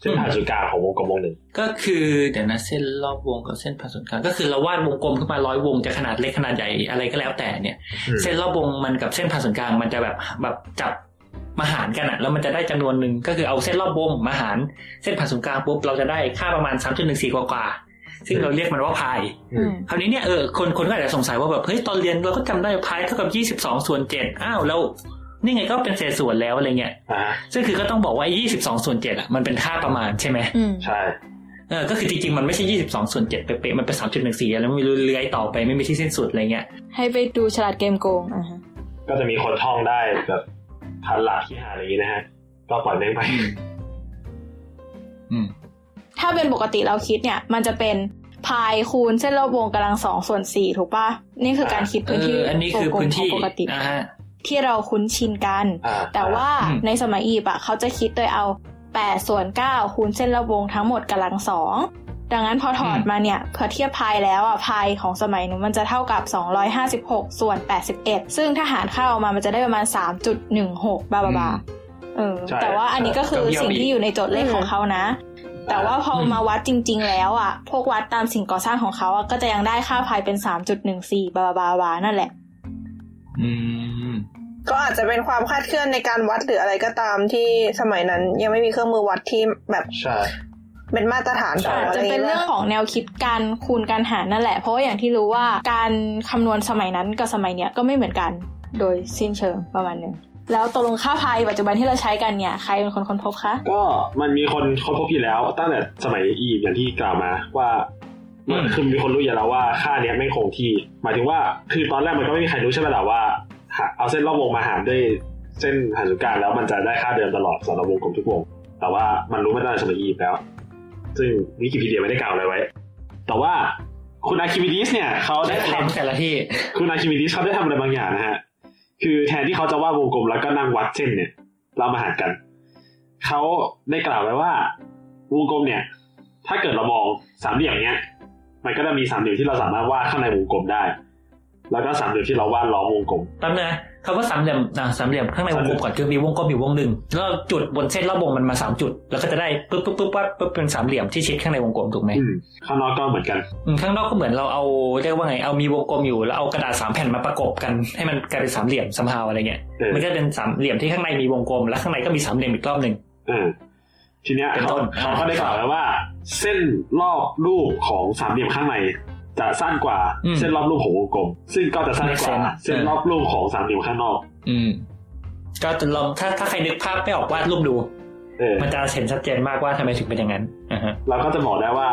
เส้นผ่าศูนย์กลางของวงกลมวงหนึ่งก็คือเดี๋ยวนะเส้นรอบวงกับเส้นผ่าศูนย์กลางก็คือเราวาดวงกลมขึ้นมาร้อยวงจะขนาดเล็กขนาดใหญ่อะไรก็แล้วแต่เนี่ยเส้นรอบวงมันกับเส้นผ่าศูนย์กลางมันจะแบบแบบจับมาหารกันอะแล้วมันจะได้จำนวนหนึ่งก็คือเอาเส้นรอบวงมาหารเส้นผ่าศูนย์กลางปุ๊บเราจะได้ค่าประมาณ สามจุดหนึ่งสี่ กว่าๆซึ่งเราเรียกมันว่าพายคราวนี้เนี่ยเออคนคนก็อาจจะสงสัยว่าแบบเฮ้ยตอนเรียนเราก็จำได้พายเท่ากับยี่สิบสองส่วนเจ็ดอ้าวแล้วนี่ไงก็เป็นเศษส่วนแล้วอะไรเงี้ยซึ่งคือก็ต้องบอกว่ายี่สิบสองส่วนเจ็ดอ่ะมันเป็นค่าประมาณใช่ไหมใช่เออก็คือจริงๆมันไม่ใช่ยี่สิบสองส่วนเจ็ดเป๊ะๆมันเป็น สามจุดหนึ่งสี่ แล้วไม่รู้เลื้อยต่อไปไม่มีที่สิ้นสุดอะไรเงี้ยให้ไปดูฉลาดเกมโกงอ่ะฮะก็จะมีคนท่องได้แบบพันหลักที่หาอะไรอย่างงี้นะฮะก็ปล่อยเล่นไปอืมถ้าเป็นปกติเราคิดเนี่ยมันจะเป็นพายคูณเส้นรอบวงกำลังสองส่วนสี่ถูกป่ะนี่คือการคิดพื้นที่อันนี้คือพื้นที่ปกตินะฮะที่เราคุ้นชินกันแต่ว่าในสมัยอียิปต์อ่ะเขาจะคิดโดยเอาแปดส่วนเก้าคูณเส้นรอบวงทั้งหมดกำลังสองดังนั้นพอถอดมาเนี่ยพอเทียบพายแล้วอ่ะพายของสมัยนู้นมันจะเท่ากับสองร้อยห้าสิบหกส่วนแปดสิบเอ็ดซึ่งถ้าหารเข้ามามันจะได้ประมาณ สามจุดหนึ่งหก บาบาๆเออแต่ว่าอันนี้ก็คือสิ่งที่อยู่ในโจทย์เลขของเขานะแต่ว่าพอมาวัดจริงๆแล้วอ่ะพวกวัดตามสิ่งก่อสร้างของเขาอ่ะก็จะยังได้ค่าพายเป็น สามจุดหนึ่งสี่ บาบาๆนั่นแหละอืมก็อาจจะเป็นความคลาดเคลื่อนในการวัดหรืออะไรก็ตามที่สมัยนั้นยังไม่มีเครื่องมือวัดที่แบบเป็นมาตรฐานต่ออะไรจะเป็นเรื่องของแนวคิดการคูณการหารนั่นแหละเพราะอย่างที่รู้ว่าการคำนวณสมัยนั้นกับสมัยเนี้ยก็ไม่เหมือนกันโดยสิ้นเชิงประมาณนึงแล้วตกลงค่าพายปัจจุบันที่เราใช้กันเนี่ยใครเป็นคนค้นพบคะก็มันมีคนค้นพบอยู่แล้วตั้งแต่สมัยอียิปต์อย่างที่กล่าวมาว่ามันคือมีคนรู้อยู่แล้วว่าค่าเนี้ยไม่คงที่หมายถึงว่าคือตอนแรกมันก็ไม่มีใครรู้ใช่ไหมล่ะว่าเอาเส้นรอบวงมาหารด้วยเส้นผ่าศูนย์กลางแล้วมันจะได้ค่าเดิมตลอดสำหรับวงกลมทุกวงแต่ว่ามันรู้มาตั้งแต่สมัยอียิปต์แล้วซึ่งวิกิพีเดียไม่ได้กล่าวอะไรไว้แต่ว่าคุณอาร์คิมิดีสเนี่ยเขาได้ทำแต่ละที่คุณอาร์คิมิดีสเขาได้ทำอะไรบางอย่างนะฮะคือแทนที่เขาจะวาดวงกลมแล้วก็นั่งวัดเส้นเนี่ยเรามาหารกันเขาได้กล่าวไว้ว่าวงกลมเนี่ยถ้าเกิดเรามองสามเหลี่ยมเนี้ยมันก็จะมีสามเหลี่ยมที่เราสามารถวาดข้างในวงกลมได้แล้วก็สามเหลี่ยมที่เราวาดล้อมวงกลมตามนะเขาว่าสามเหลี่ยมอ่าสามเหลี่ยมข้างในวงกลมก่อนคือมีวงกลมอยู่วงหนึ่งแล้วจุดบนเส้นรอบวงมันมาสามจุดแล้วก็จะได้ปึ๊บปึ๊บปึ๊บวัดปึ๊บเป็นสามเหลี่ยมที่ชิดข้างในวงกลมถูกไหมข้างนอกก็เหมือนกันข้างนอกก็เหมือนเราเอาเรียกว่าไงเอามีวงกลมอยู่แล้วเอากระดาษสามแผ่นมาประกบกันให้มันกลายเป็นสามเหลี่ยมซัมฮาวอะไรเงี้ยมันก็เป็นสามเหลี่ยมที่ข้างในมีวงกลมแล้วข้างในก็มีสามเหลี่ยมอีกรอบนึงทีเนี้ยเขาเขาได้กล่าวไว้ว่าเส้นรอบรูปของสามเหลี่ยมข้างในจะสั้นกว่าเส้นรอบรูปของวงกลมซึ่งก็จะสั้นกว่าเส้นรอบรูปของสามเหลี่ยมข้างนอกอืมก็จะลองถ้าถ้าใครนึกภาพไม่ออกวาดรูปดูมันจะเห็นชัดเจนมากว่าทำไมถึงเป็นอย่างนั้นเราก็จะบอกได้ว่า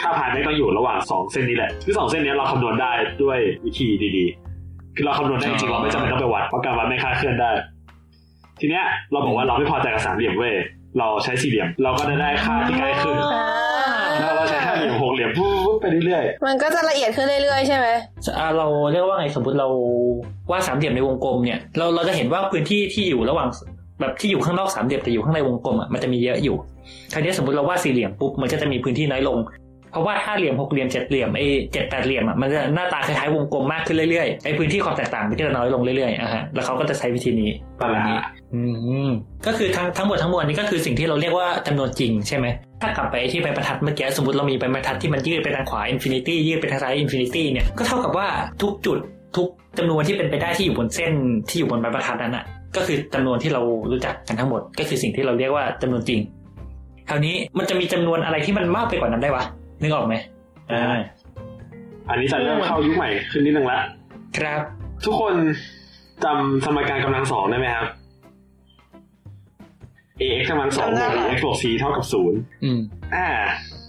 ค่าพายไม่ต้องอยู่ระหว่างสองเส้นนี้แหละคือสองเส้นนี้เราคำนวณได้ด้วยวิธีดีๆคือเราคำนวณได้จริงเราไม่จำเป็นต้องไปวัดเพราะการวัดไม่คลาดเคลื่อนได้ทีเนี้ยเราบอกว่าเราไม่พอใจกับสามเหลี่ยมเว้ยเราใช้สี่เหลี่ยมเราก็ได้ค่าที่ใกล้ขึ้นเราใช้ เหลี่ยมหกเหลี่ยมไปเรื่อยๆมันก็จะละเอียดขึ้นเรื่อยๆใช่ไหมเราเรียกว่าไงสมมติเราวาดสามเหลี่ยมในวงกลมเนี่ยเราเราจะเห็นว่าพื้นที่ที่อยู่ระหว่างแบบที่อยู่ข้างนอกสามเหลี่ยมแต่อยู่ข้างในวงกลมอ่ะมันจะมีเยอะอยู่คราวนี้สมมติเราวาดสี่เหลี่ยมปุ๊บมันก็จะมีพื้นที่น้อยลงเพราะว่าห้าเหลี่ยมหกเหลี่ยมเจ็ดเหลี่ยมไอ้เจ็ด แปดเหลี่ยมอ่ะมันจะหน้าตาคล้ายๆวงกลมมากขึ้นเรื่อยๆไอ้พื้นที่ความแตกต่างมันก็จะน้อยลงเรื่อยๆอ่ะฮะแล้วเขาก็จะใช้วิธีนี้ประมาณนี้อืมก็คือทั้งทั้งหมดทั้งมวลนี้ก็คือสิ่งที่เราเรียกว่าจำนวนจริงใช่มั้ยถ้ากลับไปที่ใบบรรทัดเมื่อกี้สมมุติเรามีใบบรรทัดที่มันยืดไปทางขวาอินฟินิตี้ยืดไปทางซ้ายอินฟินิตี้เนี่ยก็เท่ากับว่าทุกจุดทุกจำนวนที่เป็นไปได้ที่อยู่บนเส้นที่อยู่บนใบบรรทัดนั้นน่ะก็คือจำนวนที่เรารู้จักกันทั้งหมดก็คือสิ่งที่เราเรียกว่าจำนวนจริงคราวนี้มันจะมีจำนวนอะไรที่มันมากไปกว่านั้นได้วะนึกออกไหมอ่าอันนี้จะเริ่มเข้ายุคใหม่ขึ้นนิดนึงละครับทุกคนจำสมการกำลังสองได้ไหมครับ ax กำลังสองบวก ax บวก c เท่ากับศูนย์อืมอ่า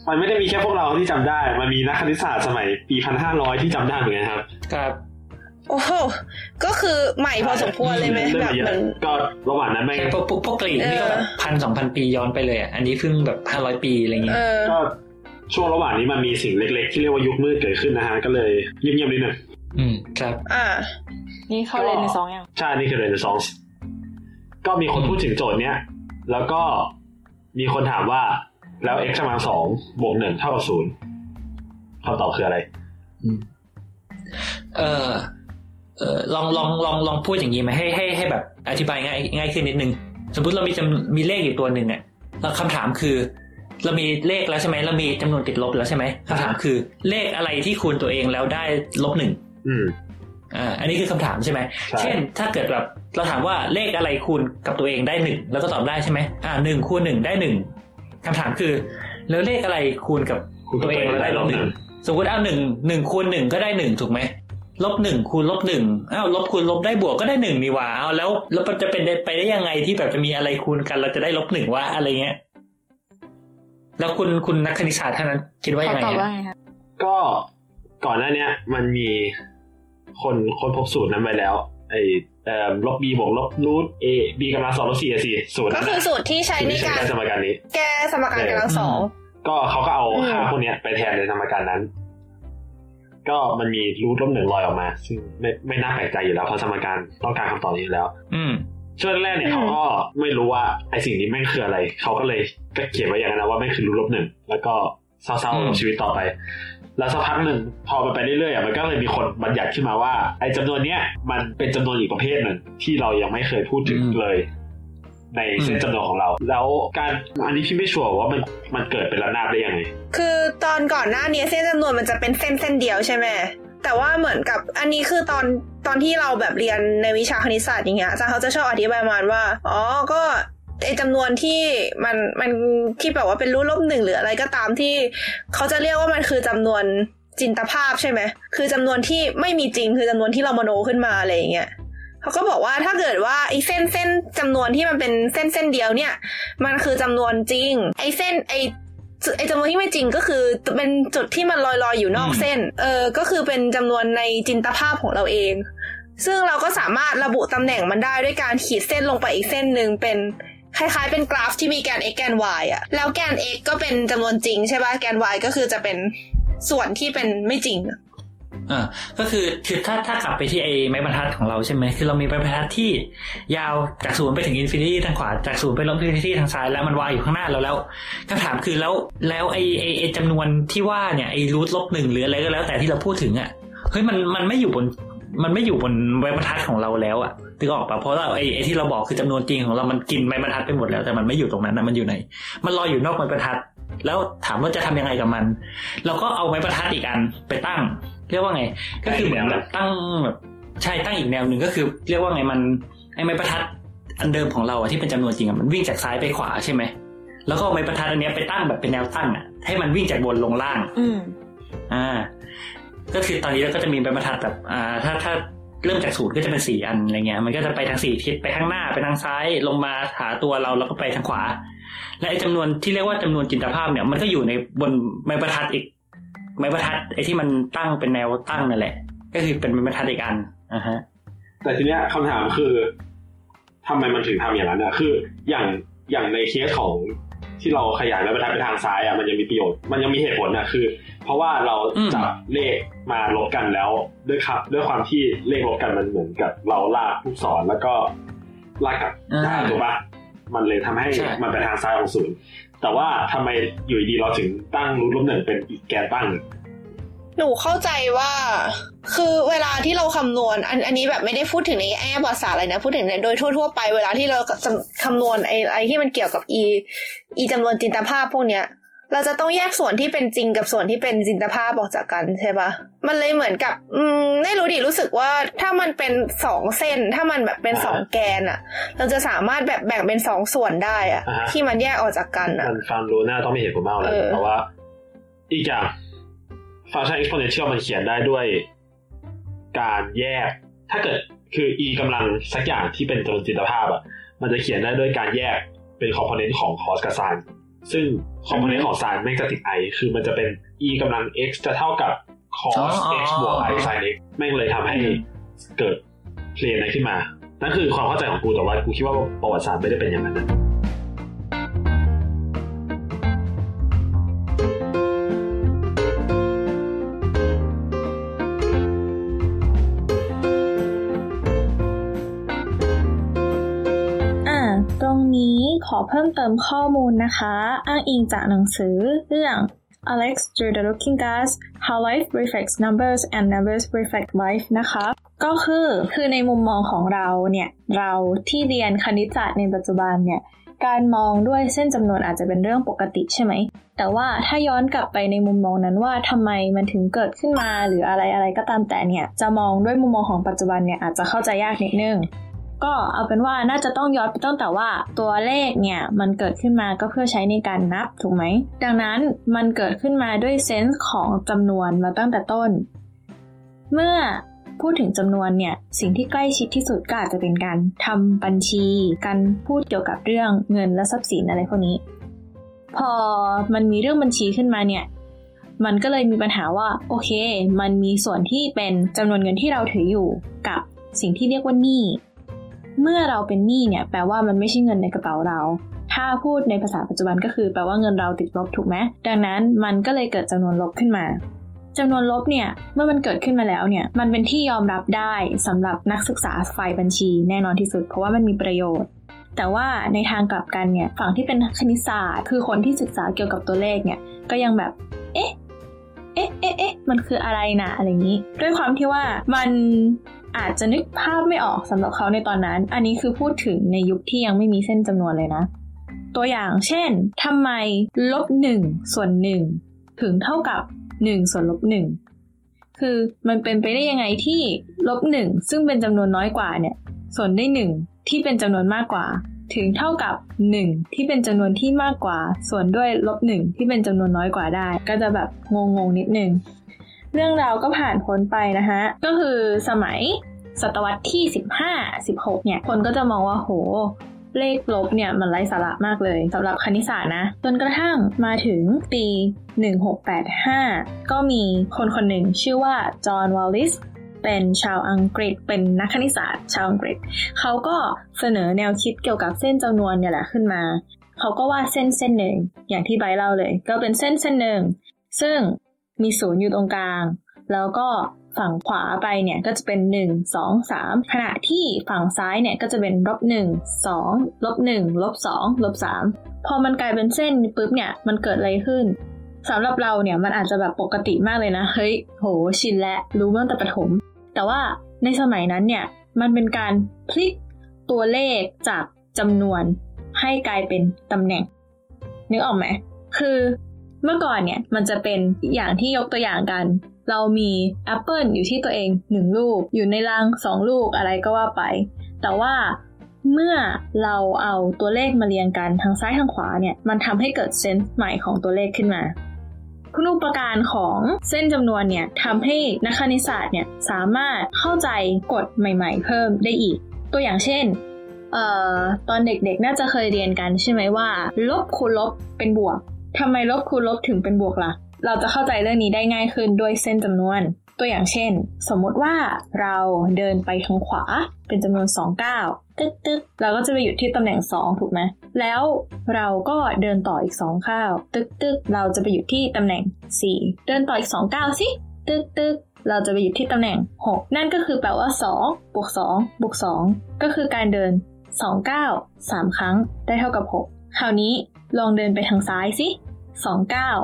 มันไม่ได้มีแค่พวกเราที่จำได้มันมีนักคณิตศาสตร์สมัยปีพันห้าร้อยที่จำได้เหมือนกันครับครับโอ้โหก็คือใหม่พอสมควรเลยไหมแบบมันก็ระหว่างนั้นไม่พวกพวกกรีกนี่ก็แบบพันสองพันปีย้อนไปเลยอ่ะอันนี้เพิ่งแบบห้าร้อยปีอะไรเงี้ยก็ช่วงระหว่างนี้มันมีสิ่งเล็กๆที่เรียกว่ายุคมืดเกิดขึ้นนะฮะก็เลยเงียบๆนิดหนึ่งอืมครับอ่านี่เข้าเรนในสองยังใช่นี่คือเรนในสองก็มีคนพูดถึงโจทย์เนี้ยแล้วก็มีคนถามว่าแล้ว x กำลังสองบวกหนึ่งเท่ากับศูนย์คำตอบคืออะไรอืมเออเออลองลองลองลองพูดอย่างนี้ไหมให้ให้ให้แบบอธิบายง่ายง่ายขึ้นนิดนึงสมมุติเรามีจำมีเลขอยู่ตัวหนึ่งเนี่ยแล้วคำถามคือเรามีเลขแล้วใช่ไหมเรามีจำนวนติดลบแล้วใช่ไหมคำถามคือเลขอะไรที่คูณตัวเองแล้วได้ลบหนึ่งอ่าอันนี้คือคำถามใช่ไหมเช่นถ้าเกิดแบบเราถามว่าเลขอะไรคูณกับตัวเองได้หนึ่งแล้วก็ตอบได้ใช่ไหมอ่าหนึ่งคูณหนึ่งได้หนึ่งคำถามคือแล้วเลขอะไรคูณกับตัวเองแล้วได้ลบหนึ่งสมมติเอาหนึ่งหนึ่งคูณหนึ่งก็ได้หนึ่งถูกไหมลบหนึ่งคูณลบหนึ่งอ้าวลบคูณลบได้บวกก็ได้หนึ่งนี่หว่าเอาแล้วแล้วมันจะเป็นไปได้ยังไงที่แบบจะมีอะไรคูณกันเราจะได้ลบหนึ่งวะอะไรเงี้ยแล้วคุณคุณนักคณิตศาสตร์ท่านนั้นคิดว่ายังไงฮะก็ก่อนหน้าเนี้ยมันมีคนคนพบสูตรนั้นไปแล้วไอ้เอ่อลบ b บวกลบ √a b กำลังสองลบสี่ สี่สูตรก็คือสูตรที่ใช้ในการสมการนี้แก้สมการกำลังสองก็เขาก็เอาค่าพวกเนี้ยไปแทนในสมการนั้นก็มันมีรูทลบหนึ่งลอยออกมาซึ่งไม่ไม่น่าแปลกใจอยู่แล้วเพราะสมการต้องการคำตอบนี้อยู่แล้วช่วงแรกเนี่ยเขาก็ไม่รู้ว่าไอสิ่งนี้แม่งคืออะไรเขาก็เลยก็เขียนไว้อย่างนั้นนะว่าแม่งคือรูทลบหนึ่งแล้วก็เศร้าๆกับชีวิตต่อไปแล้วสักพักหนึ่งพอมันไปเรื่อยๆมันก็เลยมีคนบัญญัติขึ้นมาว่าไอจำนวนเนี้ยมันเป็นจำนวนอีกประเภทหนึ่งที่เรายังไม่เคยพูดถึงเลยในเส้นจำนวนของเราแล้วการอันนี้พี่ไม่ชัวร์ว่ามันมันเกิดเป็นระนาบได้ยังไงคือตอนก่อนหน้านี้เส้นจำนวนมันจะเป็นเส้นเส้นเดียวใช่ไหมแต่ว่าเหมือนกับอันนี้คือตอนตอนที่เราแบบเรียนในวิชาคณิตศาสตร์อย่างเงี้ยอาจารย์เขาจะชอบอธิบายมาว่าอ๋อก็ไอ้จำนวนที่มันมันที่แบบว่าเป็นรูทลบหนึ่งหรืออะไรก็ตามที่เขาจะเรียกว่ามันคือจำนวนจินตภาพใช่ไหมคือจำนวนที่ไม่มีจริงคือจำนวนที่เรามโนขึ้นมาอะไรอย่างเงี้ยเขาก็บอกว่าถ้าเกิดว่าไอ้เส้นเส้นจำนวนที่มันเป็นเส้นเส้นเดียวเนี่ยมันคือจำนวนจริงไอ้เส้นไอ้ไอ้จำนวนที่ไม่จริงก็คือเป็นจุดที่มันลอยๆอยู่นอกเส้นเออก็คือเป็นจำนวนในจินตภาพของเราเองซึ่งเราก็สามารถระบุตำแหน่งมันได้ด้วยการขีดเส้นลงไปอีกเส้นนึงเป็นคล้ายๆเป็นกราฟที่มีแกน x แกน y อ่ะแล้วแกน x ก็เป็นจำนวนจริงใช่ป่ะแกน y ก็คือจะเป็นส่วนที่เป็นไม่จริงอ่าก็คือคือถ้าถ้ากลับไปที่ไอ้ไม้บรรทัดของเราใช่ไหมคือเรามีไม้บรรทัดที่ยาวจากศูนย์ไปถึงอินฟินิตี้ทางขวาจากศูนย์ไปลบอินฟินิตี้ทางซ้ายแล้วมันวางอยู่ข้างหน้าเราแล้วคำถามคือแล้วแล้วไอ้ไอ้ไอ้จำนวนที่ว่าเนี่ยไอ้รูทลบหนึ่งหรืออะไรก็แล้วแต่ที่เราพูดถึงอ่ะเฮ้ยมันมันไม่อยู่บนมันไม่อยู่บนไม้บรรทัดของเราแล้วอ่ะถึงออกป่ะเพราะว่าไอ้ไอ้ที่เราบอกคือจำนวนจริงของเรามันกินไม้บรรทัดไปหมดแล้วแต่มันไม่อยู่ตรงนั้นนะมันอยู่ไหนมันลอยอยู่นอกไม้บรรทัดแล้วถามว่าจะทำยังไงกับมันเราก็เอาไม้บรรทัดอีกอันไปตั้งเรียกว่าไงก็คือเหมือนแบบตั้งแบบใช่ตั้งอีกแนวหนึ่งก็คือเรียกว่าไงมันไอ้ไม้ประทัดอันเดิมของเราที่เป็นจำนวนจริงมันวิ่งจากซ้ายไปขวาใช่ไหมแล้วก็ไม้ประทัดอันนี้ไปตั้งแบบเป็นแนวตั้งอ่ะให้มันวิ่งจากบนลงล่างอ่าก็คือตอนนี้เราก็จะมีไม้ประทัดแบบอ่าถ้าถ้าเริ่มจากศูนย์ก็จะเป็นสี่อันอะไรเงี้ยมันก็จะไปทางสี่ทิศไปข้างหน้าไปทางซ้ายลงมาหาตัวเราแล้วก็ไปทางขวาและไอ้จำนวนที่เรียกว่าจำนวนจินตภาพเนี่ยมันก็อยู่ในบนไม้ประทัดอีกไม้บรรทัดไอ้ที่มันตั้งเป็นแนวตั้งนั่นแหละก็คือเป็นไม้บรรทัดอีกอันอ่าฮะแต่ทีเนี้ยคำถามคือทำไมมันถึงทำอย่างนั้นอ่ะคืออย่างอย่างในเคสของ ที่เราขยายแล้วไปทางไปทางซ้ายอ่ะมันยังมีประโยชน์มันยังมีเหตุผลนะคือเพราะว่าเราจับเลขมาลบกันแล้วด้วยครับด้วยความที่เลขลบกันมันเหมือนกับเราลากลูกศรแล้วก็ลากกับด้านถูกปะมันเลยทำให้มันไปทางซ้ายของศูนย์แต่ว่าทำไมอยู่ดีเราถึงตั้งรูทลบหนึ่งเป็นอีกแกนตั้งหนูเข้าใจว่าคือเวลาที่เราคำนวณอันอันนี้แบบไม่ได้พูดถึงในแง่ภาษาอะไรนะพูดถึงในโดยทั่วๆไปเวลาที่เราคำนวณไอ้ไอ้ที่มันเกี่ยวกับ e e จำนวนจินตภาพพวกเนี้ยเราจะต้องแยกส่วนที่เป็นจริงกับส่วนที่เป็นจินตภาพออกจากกันใช่ปะมันเลยเหมือนกับอืมไม่รู้ดิรู้สึกว่าถ้ามันเป็นสองเส้นถ้ามันแบบเป็นสองแกนอะเราจะสามารถแบบแบ่งเป็นสองส่วนได้อะที่มันแยกออกจากกันอะมันฟังดูน่าต้องมีเหตุผลมากเลยเพราะว่าอีกอย่างฟังก์ชัน exponential มันเขียนได้ด้วยการแยกถ้าเกิดคือ e กำลังสักอย่างที่เป็นจำนวนจินตภาพอ่ะมันจะเขียนได้ด้วยการแยกเป็น component ของ cos กับ sin ซึ่ง component ของ sin ไม่จะติด i คือมันจะเป็น e กำลัง x จะเท่ากับ cos x บวก i sin x แม่งเลยทำให้เกิดเพลนอะไรขึ้นมานั่นคือความเข้าใจของกูแต่ว่ากูคิดว่าประวัติศาสตร์ไม่ได้เป็นอย่างนั้นนะขอเพิ่มเติมข้อมูลนะคะอ้างอิงจากหนังสือเรื่อง Alex Jodorowsky's How Life Reflects Numbers and Numbers Reflect Life นะคะก็คือคือในมุมมองของเราเนี่ยเราที่เรียนคณิตศาสตร์ในปัจจุบันเนี่ยการมองด้วยเส้นจำนวนอาจจะเป็นเรื่องปกติใช่ไหมแต่ว่าถ้าย้อนกลับไปในมุมมองนั้นว่าทำไมมันถึงเกิดขึ้นมาหรืออะไรอะไรก็ตามแต่เนี่ยจะมองด้วยมุมมองของปัจจุบันเนี่ยอาจจะเข้าใจยากนิดนึงก็เอาเป็นว่าน่าจะต้องย้อนไปตั้งแต่ว่าตัวเลขเนี่ยมันเกิดขึ้นมาก็เพื่อใช้ในการนับถูกไหมดังนั้นมันเกิดขึ้นมาด้วยเซนส์ของจำนวนมาตั้งแต่ต้นเมื่อพูดถึงจำนวนเนี่ยสิ่งที่ใกล้ชิดที่สุดก็อาจจะเป็นการทำบัญชีการพูดเกี่ยวกับเรื่องเงินและทรัพย์สินอะไรพวกนี้พอมันมีเรื่องบัญชีขึ้นมาเนี่ยมันก็เลยมีปัญหาว่าโอเคมันมีส่วนที่เป็นจำนวนเงินที่เราถืออยู่กับสิ่งที่เรียกว่าหนี้เมื่อเราเป็นหนี้เนี่ยแปลว่ามันไม่ใช่เงินในกระเป๋าเราถ้าพูดในภาษาปัจจุบันก็คือแปลว่าเงินเราติดลบถูกไหมดังนั้นมันก็เลยเกิดจำนวนลบขึ้นมาจำนวนลบเนี่ยเมื่อมันเกิดขึ้นมาแล้วเนี่ยมันเป็นที่ยอมรับได้สำหรับนักศึกษาฝ่ายบัญชีแน่นอนที่สุดเพราะว่ามันมีประโยชน์แต่ว่าในทางกลับกันเนี่ยฝั่งที่เป็นคณิตศาสตร์คือคนที่ศึกษาเกี่ยวกับตัวเลขเนี่ยก็ยังแบบเอ๊ะเอ๊ะเอ๊ะเอ๊ะมันคืออะไรนะอะไรอย่างนี้ด้วยความที่ว่ามันอาจจะนึกภาพไม่ออกสำหรับเขาในตอนนั้นอันนี้คือพูดถึงในยุคที่ยังไม่มีเส้นจำนวนเลยนะตัวอย่างเช่นทำไมลบหนึ่งส่วนหนึ่งถึงเท่ากับหนึ่งส่วนลบหนึ่งคือมันเป็นไปได้ยังไงที่ลบหนึ่งซึ่งเป็นจำนวนน้อยกว่าเนี่ยส่วนได้หนึ่งที่เป็นจำนวนมากกว่าถึงเท่ากับหนึ่งที่เป็นจำนวนที่มากกว่าส่วนด้วยลบหนึ่งที่เป็นจำนวนน้อยกว่าได้ก็จะแบบงงๆนิดนึงเรื่องราวก็ผ่านพ้นไปนะฮะก็คือสมัยศตวรรษที่สิบห้า สิบหกเนี่ยคนก็จะมองว่าโหเลขลบเนี่ยมันไร้สาระมากเลยสำหรับคณิตศาสตร์นะจนกระทั่งมาถึงปีหนึ่งพันหกร้อยแปดสิบห้าก็มีคนคนหนึ่งชื่อว่าจอห์นวอลลิสเป็นชาวอังกฤษเป็นนักคณิตศาสตร์ชาวอังกฤษเขาก็เสนอแนวคิดเกี่ยวกับเส้นจำนวนเนี่ยแหละขึ้นมาเขาก็วาดเส้นเส้นหนึ่งอย่างที่ไบร์ทเล่าเลยก็เป็นเส้นเส้นหนึ่งซึ่งมีศูนย์อยู่ตรงกลางแล้วก็ฝั่งขวาไปเนี่ยก็จะเป็นหนึ่ง สอง สามขณะที่ฝั่งซ้ายเนี่ยก็จะเป็น ลบหนึ่ง สอง ลบหนึ่ง ลบสอง ลบสาม พอมันกลายเป็นเส้นปุ๊บเนี่ยมันเกิดอะไรขึ้นสำหรับเราเนี่ยมันอาจจะแบบปกติมากเลยนะเฮ้ยโหชินและรู้ตั้งแต่ประถมแต่ว่าในสมัยนั้นเนี่ยมันเป็นการพลิกตัวเลขจากจำนวนให้กลายเป็นตำแหน่งนึกออกไหมคือเมื่อก่อนเนี่ยมันจะเป็นอย่างที่ยกตัวอย่างกันเรามีแอปเปิ้ลอยู่ที่ตัวเองหนึ่งลูกอยู่ในรังสองลูกอะไรก็ว่าไปแต่ว่าเมื่อเราเอาตัวเลขมาเรียงกันทางซ้ายทางขวาเนี่ยมันทำให้เกิดเซนส์ใหม่ของตัวเลขขึ้นมาคุณูปการของเส้นจำนวนเนี่ยทำให้นักคณิตศาสตร์เนี่ยสามารถเข้าใจกฎใหม่ๆเพิ่มได้อีกตัวอย่างเช่นเอ่อตอนเด็กๆน่าจะเคยเรียนกันใช่ไหมว่าลบคูณลบเป็นบวกทำไมลบคูณลบถึงเป็นบวกล่ะเราจะเข้าใจเรื่องนี้ได้ง่ายขึ้นด้วยเส้นจำนวนตัวอย่างเช่นสมมติว่าเราเดินไปทางขวาเป็นจำนวนสองก้าวตึ๊กๆเราก็จะไปหยุดที่ตำแหน่งสองถูกไหม แล้วเราก็เดินต่ออีกสองก้าวตึกๆเราจะไปอยู่ที่ตำแหน่งสี่เดินต่ออีกสองก้าวสิตึกๆเราจะไปอยู่ที่ตำแหน่งหกนั่นก็คือแปลว่าสองบวกสองบวกสองก็คือการเดินสองก้าวสามครั้งได้เท่ากับหกคราวนี้ลองเดินไปทางซ้ายสิสองก้าว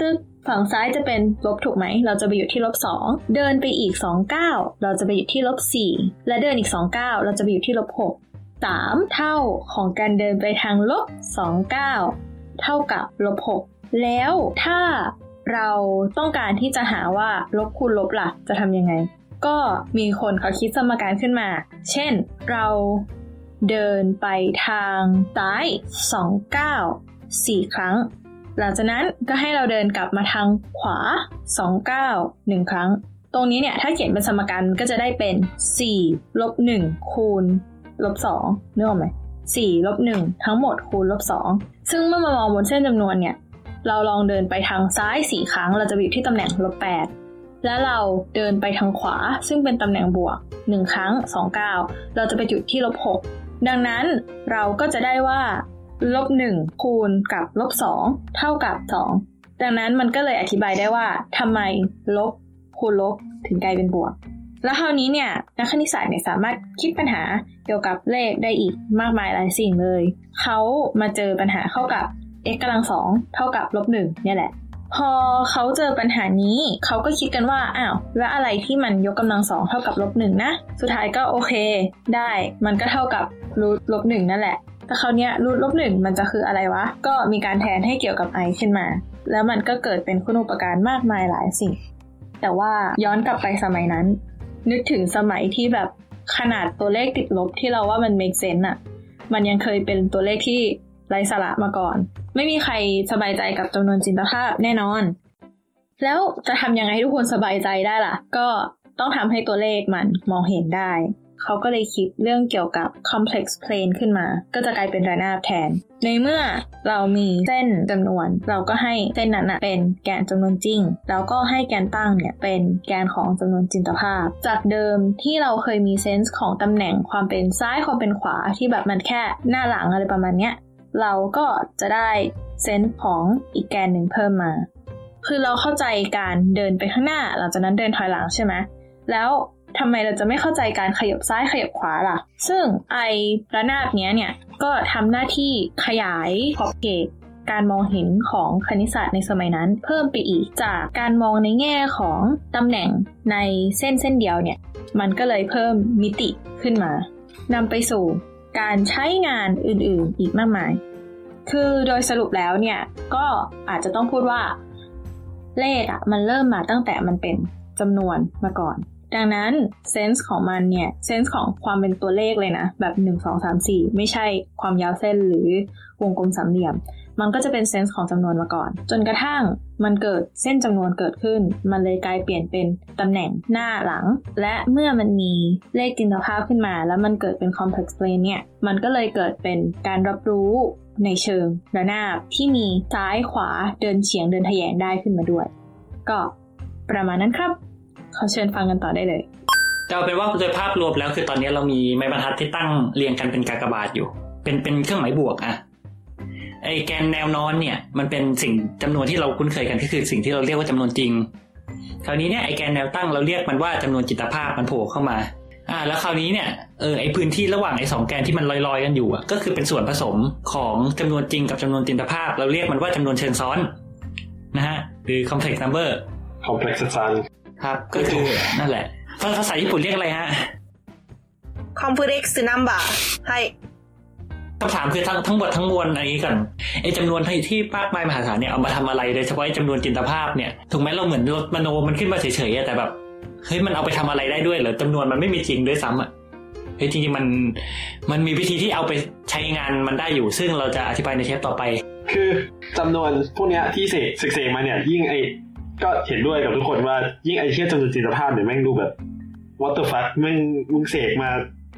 ตึกๆฝั่งซ้ายจะเป็นลบถูกไหมเราจะไปอยู่ที่ลบสองเดินไปอีกสองก้าวเราจะไปอยู่ที่ลบสี่และเดินอีกสองก้าวเราจะไปอยู่ที่ลบหกสามเท่าของการเดินไปทางลบสองก้าวเท่ากับลบหกแล้วถ้าเราต้องการที่จะหาว่าลบคูณลบล่ะจะทำยังไงก็มีคนเขาคิดสมการขึ้นมาเช่นเราเดินไปทางซ้ายสองก้าวสี่ครั้งหลังจากนั้นก็ให้เราเดินกลับมาทางขวาสองก้าวหนึ่งครั้งตรงนี้เนี่ยถ้าเขียนเป็นสมการมันก็จะได้เป็น สี่ลบหนึ่ง คูณ ลบสอง นึกออกไหม สี่ลบหนึ่ง ทั้งหมดคูณ ลบสอง ซึ่งเมื่อมามองบนเส้นจำนวนเนี่ยเราลองเดินไปทางซ้ายสี่ครั้งเราจะอยู่ที่ตำแหน่ง ลบแปด และเราเดินไปทางขวาซึ่งเป็นตำแหน่งบวกหนึ่งครั้งสองก้าวเราจะไปอยู่ที่ ลบหก ดังนั้นเราก็จะได้ว่าลบหนึ่งคูณกับลบสองเท่ากับสองดังนั้นมันก็เลยอธิบายได้ว่าทำไมลบคูณลบถึงกลายเป็นบวกแล้วคราวนี้เนี่ยนักคณิตศาสตร์เนี่ยสามารถคิดปัญหาเกี่ยวกับเลขได้อีกมากมายหลายสิ่งเลยเขามาเจอปัญหาเข้ากับ x กำลังสองเท่ากับลบหนึ่งเนี่ยแหละพอเขาเจอปัญหานี้เขาก็คิดกันว่าอ้าวแล้วอะไรที่มันยกกำลังสองเท่ากับลบหนึ่งนะสุดท้ายก็โอเคได้มันก็เท่ากับรูทลบหนึ่งนั่นแหละแต่คราวนี้รูทลบหนึ่งมันจะคืออะไรวะก็มีการแทนให้เกี่ยวกับ i ขึ้นมาแล้วมันก็เกิดเป็นคุณูปการมากมายหลายสิ่งแต่ว่าย้อนกลับไปสมัยนั้นนึกถึงสมัยที่แบบขนาดตัวเลขติดลบที่เราว่ามัน make sense อะมันยังเคยเป็นตัวเลขที่ไร้สาระมาก่อนไม่มีใครสบายใจกับจำนวนจินตภาพแน่นอนแล้วจะทำยังไงให้ทุกคนสบายใจได้ล่ะก็ต้องทำให้ตัวเลขมันมองเห็นได้เขาก็เลยคิดเรื่องเกี่ยวกับ complex plane ขึ้นมาก็จะกลายเป็นระนาบแทนในเมื่อเรามีเส้นจำนวนเราก็ให้เส้นนั้นเป็นแกนจำนวนจริงแล้วก็ให้แกนตั้งเนี่ยเป็นแกนของจำนวนจินตภาพจากเดิมที่เราเคยมีเซนส์ของตำแหน่งความเป็นซ้ายความเป็นขวาที่แบบมันแค่หน้าหลังอะไรประมาณเนี้ยเราก็จะได้เซนส์ของอีกแกนหนึ่งเพิ่มมาคือเราเข้าใจการเดินไปข้างหน้าหลังจากนั้นเดินถอยหลังใช่ไหมแล้วทำไมเราจะไม่เข้าใจการขยับซ้ายขยับขวาล่ะซึ่งไอ้ระนาบเนี้ยเนี่ยก็ทำหน้าที่ขยายขอบเขตการมองเห็นของคณิตศาสตร์ในสมัยนั้นเพิ่มไปอีกจากการมองในแง่ของตำแหน่งในเส้นเส้นเดียวเนี่ยมันก็เลยเพิ่มมิติขึ้นมานำไปสู่การใช้งานอื่นๆอีกมากมายคือโดยสรุปแล้วเนี่ยก็อาจจะต้องพูดว่าเลขอ่ะมันเริ่มมาตั้งแต่มันเป็นจำนวนมาก่อนดังนั้นเซนส์ของมันเนี่ยเซนส์ของความเป็นตัวเลขเลยนะแบบหนึ่ง สอง สาม สี่ไม่ใช่ความยาวเส้นหรือวงกลมสามเหลี่ยมมันก็จะเป็นเซนส์ของจำนวนมาก่อนจนกระทั่งมันเกิดเส้นจำนวนเกิดขึ้นมันเลยกลายเปลี่ยนเป็นตำแหน่งหน้าหลังและเมื่อมันมีเลขจินตภาพขึ้นมาแล้วมันเกิดเป็น complex plane เนี่ยมันก็เลยเกิดเป็นการรับรู้ในเชิงระนาบที่มีซ้ายขวาเดินเฉียงเดินทะแยงได้ขึ้นมาด้วยก็ประมาณนั้นครับขอเชิญฟังกันต่อได้เลยจะเอาเป็นว่าโดยภาพรวมแล้วคือตอนนี้เรามีไม้บรรทัดที่ตั้งเรียงกันเป็นกากบาทอยู่เป็นเป็นเครื่องหมายบวกอะไอแกนแนวนอนเนี่ยมันเป็นสิ่งจำนวนที่เราคุ้นเคยกันก็คือสิ่งที่เราเรียกว่าจำนวนจริงคราวนี้เนี่ยไอแกนแนวตั้งเราเรียกมันว่าจำนวนจินตภาพมันโผล่เข้ามาอ่าแล้วคราวนี้เนี่ยเออไอพื้นที่ระหว่างไอสองแกนที่มันลอยๆกันอยู่อะก็คือเป็นส่วนผสมของจำนวนจริงกับจำนวนจินตภาพเราเรียกมันว่าจำนวนเชิงซ้อนนะฮะหรือ complex number complex numberครับก็คือนั่นแหละภาษาญี่ปุ่นเรียกอะไรฮะ complex number ใช่คำถามคือทั้งทั้งหมดทั้งมวลอะไรนี้ก่อนไอ้จำนวนที่มากมายมหาศาลเนี่ยเอามาทำอะไรโดยเฉพาะไอ้จำนวนจินตภาพเนี่ยถูกไหมเราเหมือนมโนมันขึ้นมาเฉยๆแต่แบบเฮ้ยมันเอาไปทำอะไรได้ด้วยเหรอจำนวนมันไม่มีจริงด้วยซ้ำอ่ะเฮ้ยจริงๆมันมันมีวิธีที่เอาไปใช้งานมันได้อยู่ซึ่งเราจะอธิบายในเทปต่อไปคือจำนวนพวกเนี้ยที่เสกเสกมาเนี่ยยิ่งไอก็เห็นด้วยกับทุกคนว่ายิ่งไอ้เชี่ยจำนวนจินตภาพเนี่ยแม่งดูแบบ what the fuck มึงมึงเสกมา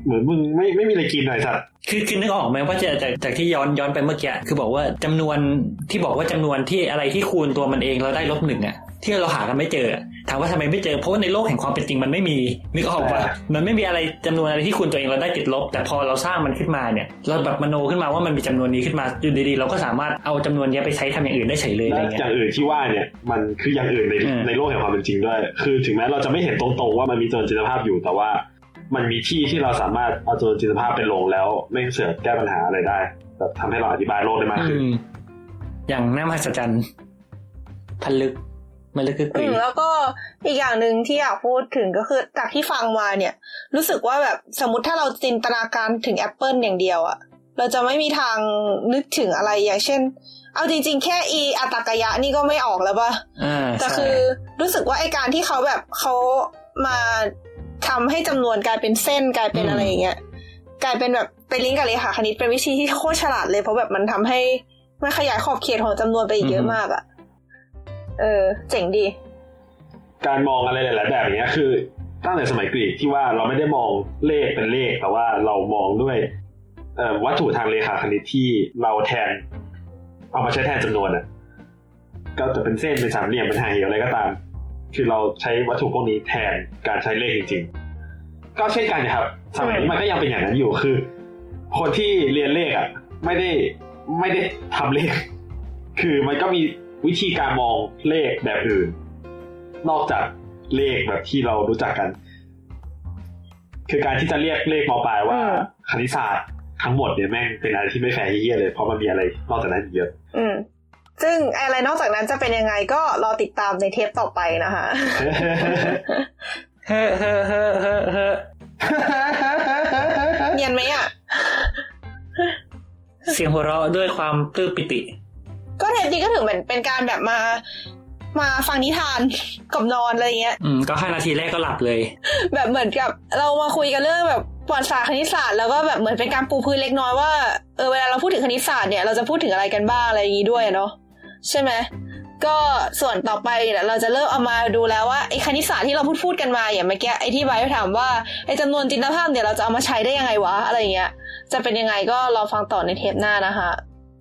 เหมือนมึงไม่ไม่มีอะไรกินหน่อยสัตว์ คือคือนึกออกไหมว่าจะจากจากที่ย้อนย้อนไปเมื่อกี้คือบอกว่าจำนวนที่บอกว่าจำนวนที่อะไรที่คูณตัวมันเองเราได้ลบหนึ่งอ่ะที่เราหากันไม่เจอถามว่าทำไมไม่เจอเพราะว่าในโลกแห่งความเป็นจริงมันไม่มีนึกออกป่ะมันไม่มีอะไรจำนวนอะไรที่คูณตัวเองเราได้ติดลบแต่พอเราสร้างมันขึ้นมาเนี่ยเราแบบมโนขึ้นมาว่ามันมีจำนวนนี้ขึ้นมาอยู่ดีๆเราก็สามารถเอาจำนวนนี้ไปใช้ทำอย่างอื่นได้เฉยเลยอะไรเงี้ยอย่างอื่นที่ว่าเนี่ยมันคืออย่างอื่นในในโลกแห่งความเป็นจริงด้วยคือถึงแม้เราจะไม่เห็นตรงๆว่ามันมีจำนวนจิตภาพอยู่แต่ว่ามันมีที่ที่เราสามารถเอาจำนวนจิตภาพไปลงแล้วไม่เสื่อมแก้ปัญหาอะไรได้แบบทำให้เราอธิบายโลกได้มากขึ้นอย่างน่ามหัศจรรย์พันลึกมันเลยคือปีแล้วก็อีกอย่างนึงที่อยากพูดถึงก็คือจากที่ฟังมาเนี่ยรู้สึกว่าแบบสมมุติถ้าเราจินตนาการถึง Apple อย่างเดียวอะเราจะไม่มีทางนึกถึงอะไรอย่างเช่นเอาจริงๆแค่อีอัตตกยะนี่ก็ไม่ออกแล้วป่ะแต่คือรู้สึกว่าไอ้การที่เขาแบบเขามาทำให้จำนวนกลายเป็นเส้นกลายเป็นอะไรอย่างเงี้ยกลายเป็นแบบไปลิงก์กับเลขาคณิตเป็นวิธีที่โคตรฉลาดเลยเพราะแบบมันทำให้มันขยายขอบเขตของจำนวนไปอีกเยอะมากอะเออเจ๋งดีการมองอะไรหลายๆแบบอย่างเงี้ยคือตั้งแต่สมัยกรีกที่ว่าเราไม่ได้มองเลขเป็นเลขแต่ว่าเรามองด้วยเอ่อวัตถุทางเลขาคณิตที่เราแทนเอามาใช้แทนจำนวนอ่ะก็จะเป็นเส้นเป็นสามเหลี่ยมเป็นหางเหวอะไรก็ตามคือเราใช้วัตถุพวกนี้แทนการใช้เลขจริงๆก็เช่นกันนะครับสมัยนี้มันก็ยังเป็นอย่างนั้นอยู่คือคนที่เรียนเลขอ่ะไม่ได้ไม่ได้ทำเลขคือมันก็มีวิธีการมองเลขแบบอื่นนอกจากเลขแบบที่เรารู้จักกันคือการที่จะเรียกเลขม.ปลายว่าคณิตศาสตร์ทั้งหมดเนี่ยแม่งเป็นอะไรที่ไม่แฟร์เหี้ยเลยเพราะมันมีอะไรนอกจากนั้นเยอะอืมซึ่งอะไรนอกจากนั้นจะเป็นยังไงก็รอติดตามในเทปต่อไปนะคะเฮ้เนียนไหมอ่ะเสียงหัวเราะด้วยความปลื้มปิติก็เทปนี้ก็ถึงเหมือนเป็นการแบบมามาฟังนิทานกับนอนอะไรเงี้ยอืมก็ห้านาทีแรกก็หลับเลยแบบเหมือนกับเรามาคุยกันเรื่องแบบประวัติศาสตร์คณิตศาสตร์แล้วก็แบบเหมือนเป็นการปูพื้นเล็กน้อยว่าเออเวลาเราพูดถึงคณิตศาสตร์เนี่ยเราจะพูดถึงอะไรกันบ้างอะไรอย่างงี้ด้วยเนาะใช่ไหมก็ส่วนต่อไปเนี่ยเราจะเริ่มเอามาดูแล้วว่าไอ้คณิตศาสตร์ที่เราพูดพูดกันมาอย่างเมื่อกี้ไอ้ที่ไบร์ทถามว่าไอ้จำนวนจินตภาพเนี่ยเราจะเอามาใช้ได้ยังไงวะอะไรเงี้ยจะเป็นยังไงก็รอฟังต่อในเทปหน้านะคะ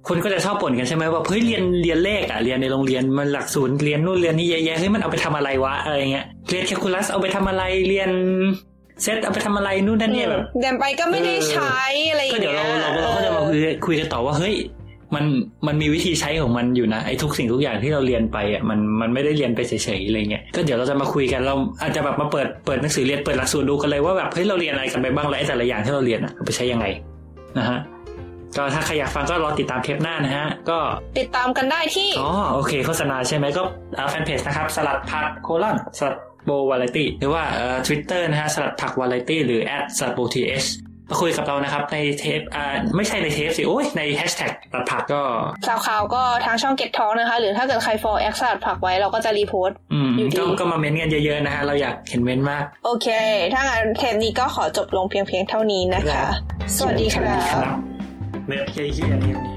คนก็จะชอบบ่นกันใช่ไหมว่าเฮ้ยเรียนเรียนเลขอะเรียนในโรงเรียนมันหลักสูตรเรียนนู่นเรียนนี่เยอะแยะเฮ้ยมันเอาไปทำอะไรวะอะไรเงี้ยเรียนแคลคูลัสเอาไปทำอะไรเรียนเซตเอาไปทำอะไรนู่นนั่นเนี่ยแบบเรียนไปก็ไม่ได้ใช้อะไรอย่างเงี้ยก็เดี๋ยวเราเราเราก็จะมาคุยคุยกันต่อว่าเฮ้ยมันมันมีวิธีใช้ของมันอยู่นะไอ้ทุกสิ่งทุกอย่างที่เราเรียนไปอ่ะมันมันไม่ได้เรียนไปเฉยๆอะไรเงี้ยก็เดี๋ยวเราจะมาคุยกันเราอาจจะแบบมาเปิดเปิดหนังสือเรียนเปิดหลักสูตรดูกันเลยว่าแบบเฮ้ยเราเรียนอะไรกันไปบ้างแล้วไอ้แต่ละอย่างที่เราเรียนอะไปใช้ยังไงนะฮะก็ถ้าใครอยากฟังก็รอติดตามเทปหน้านะฮะก็ติดตามกันได้ที่อ๋อโอเคโฆษณาใช่ไหมก็แฟนเพจนะครับสลัดผักโคลันสลัดโบวาไรตี้หรือว่าเอ่อ Twitter นะฮะสลัดผักวาไรตี้หรือ แอท สลัดโบ ที เอช มาคุยกับเรานะครับในเทปอ่าไม่ใช่ในเทปสิโอ้ยใน hashtag สลัดผักก็สาวข่าวก็ทางช่องเก็บท้องนะคะหรือถ้าเกิดใคร follow แอคสลัดผักไว้เราก็จะรีโพสต์อยู่ดีก็มาเม้นต์กันเยอะๆนะฮะเราอยากเห็นเม้นต์มากโอเคถ้างั้นเทปนี้ก็ขอจบลงเพียงๆเท่านี้นะคะสวัสดีครับเมื่อเพียงแค่นี้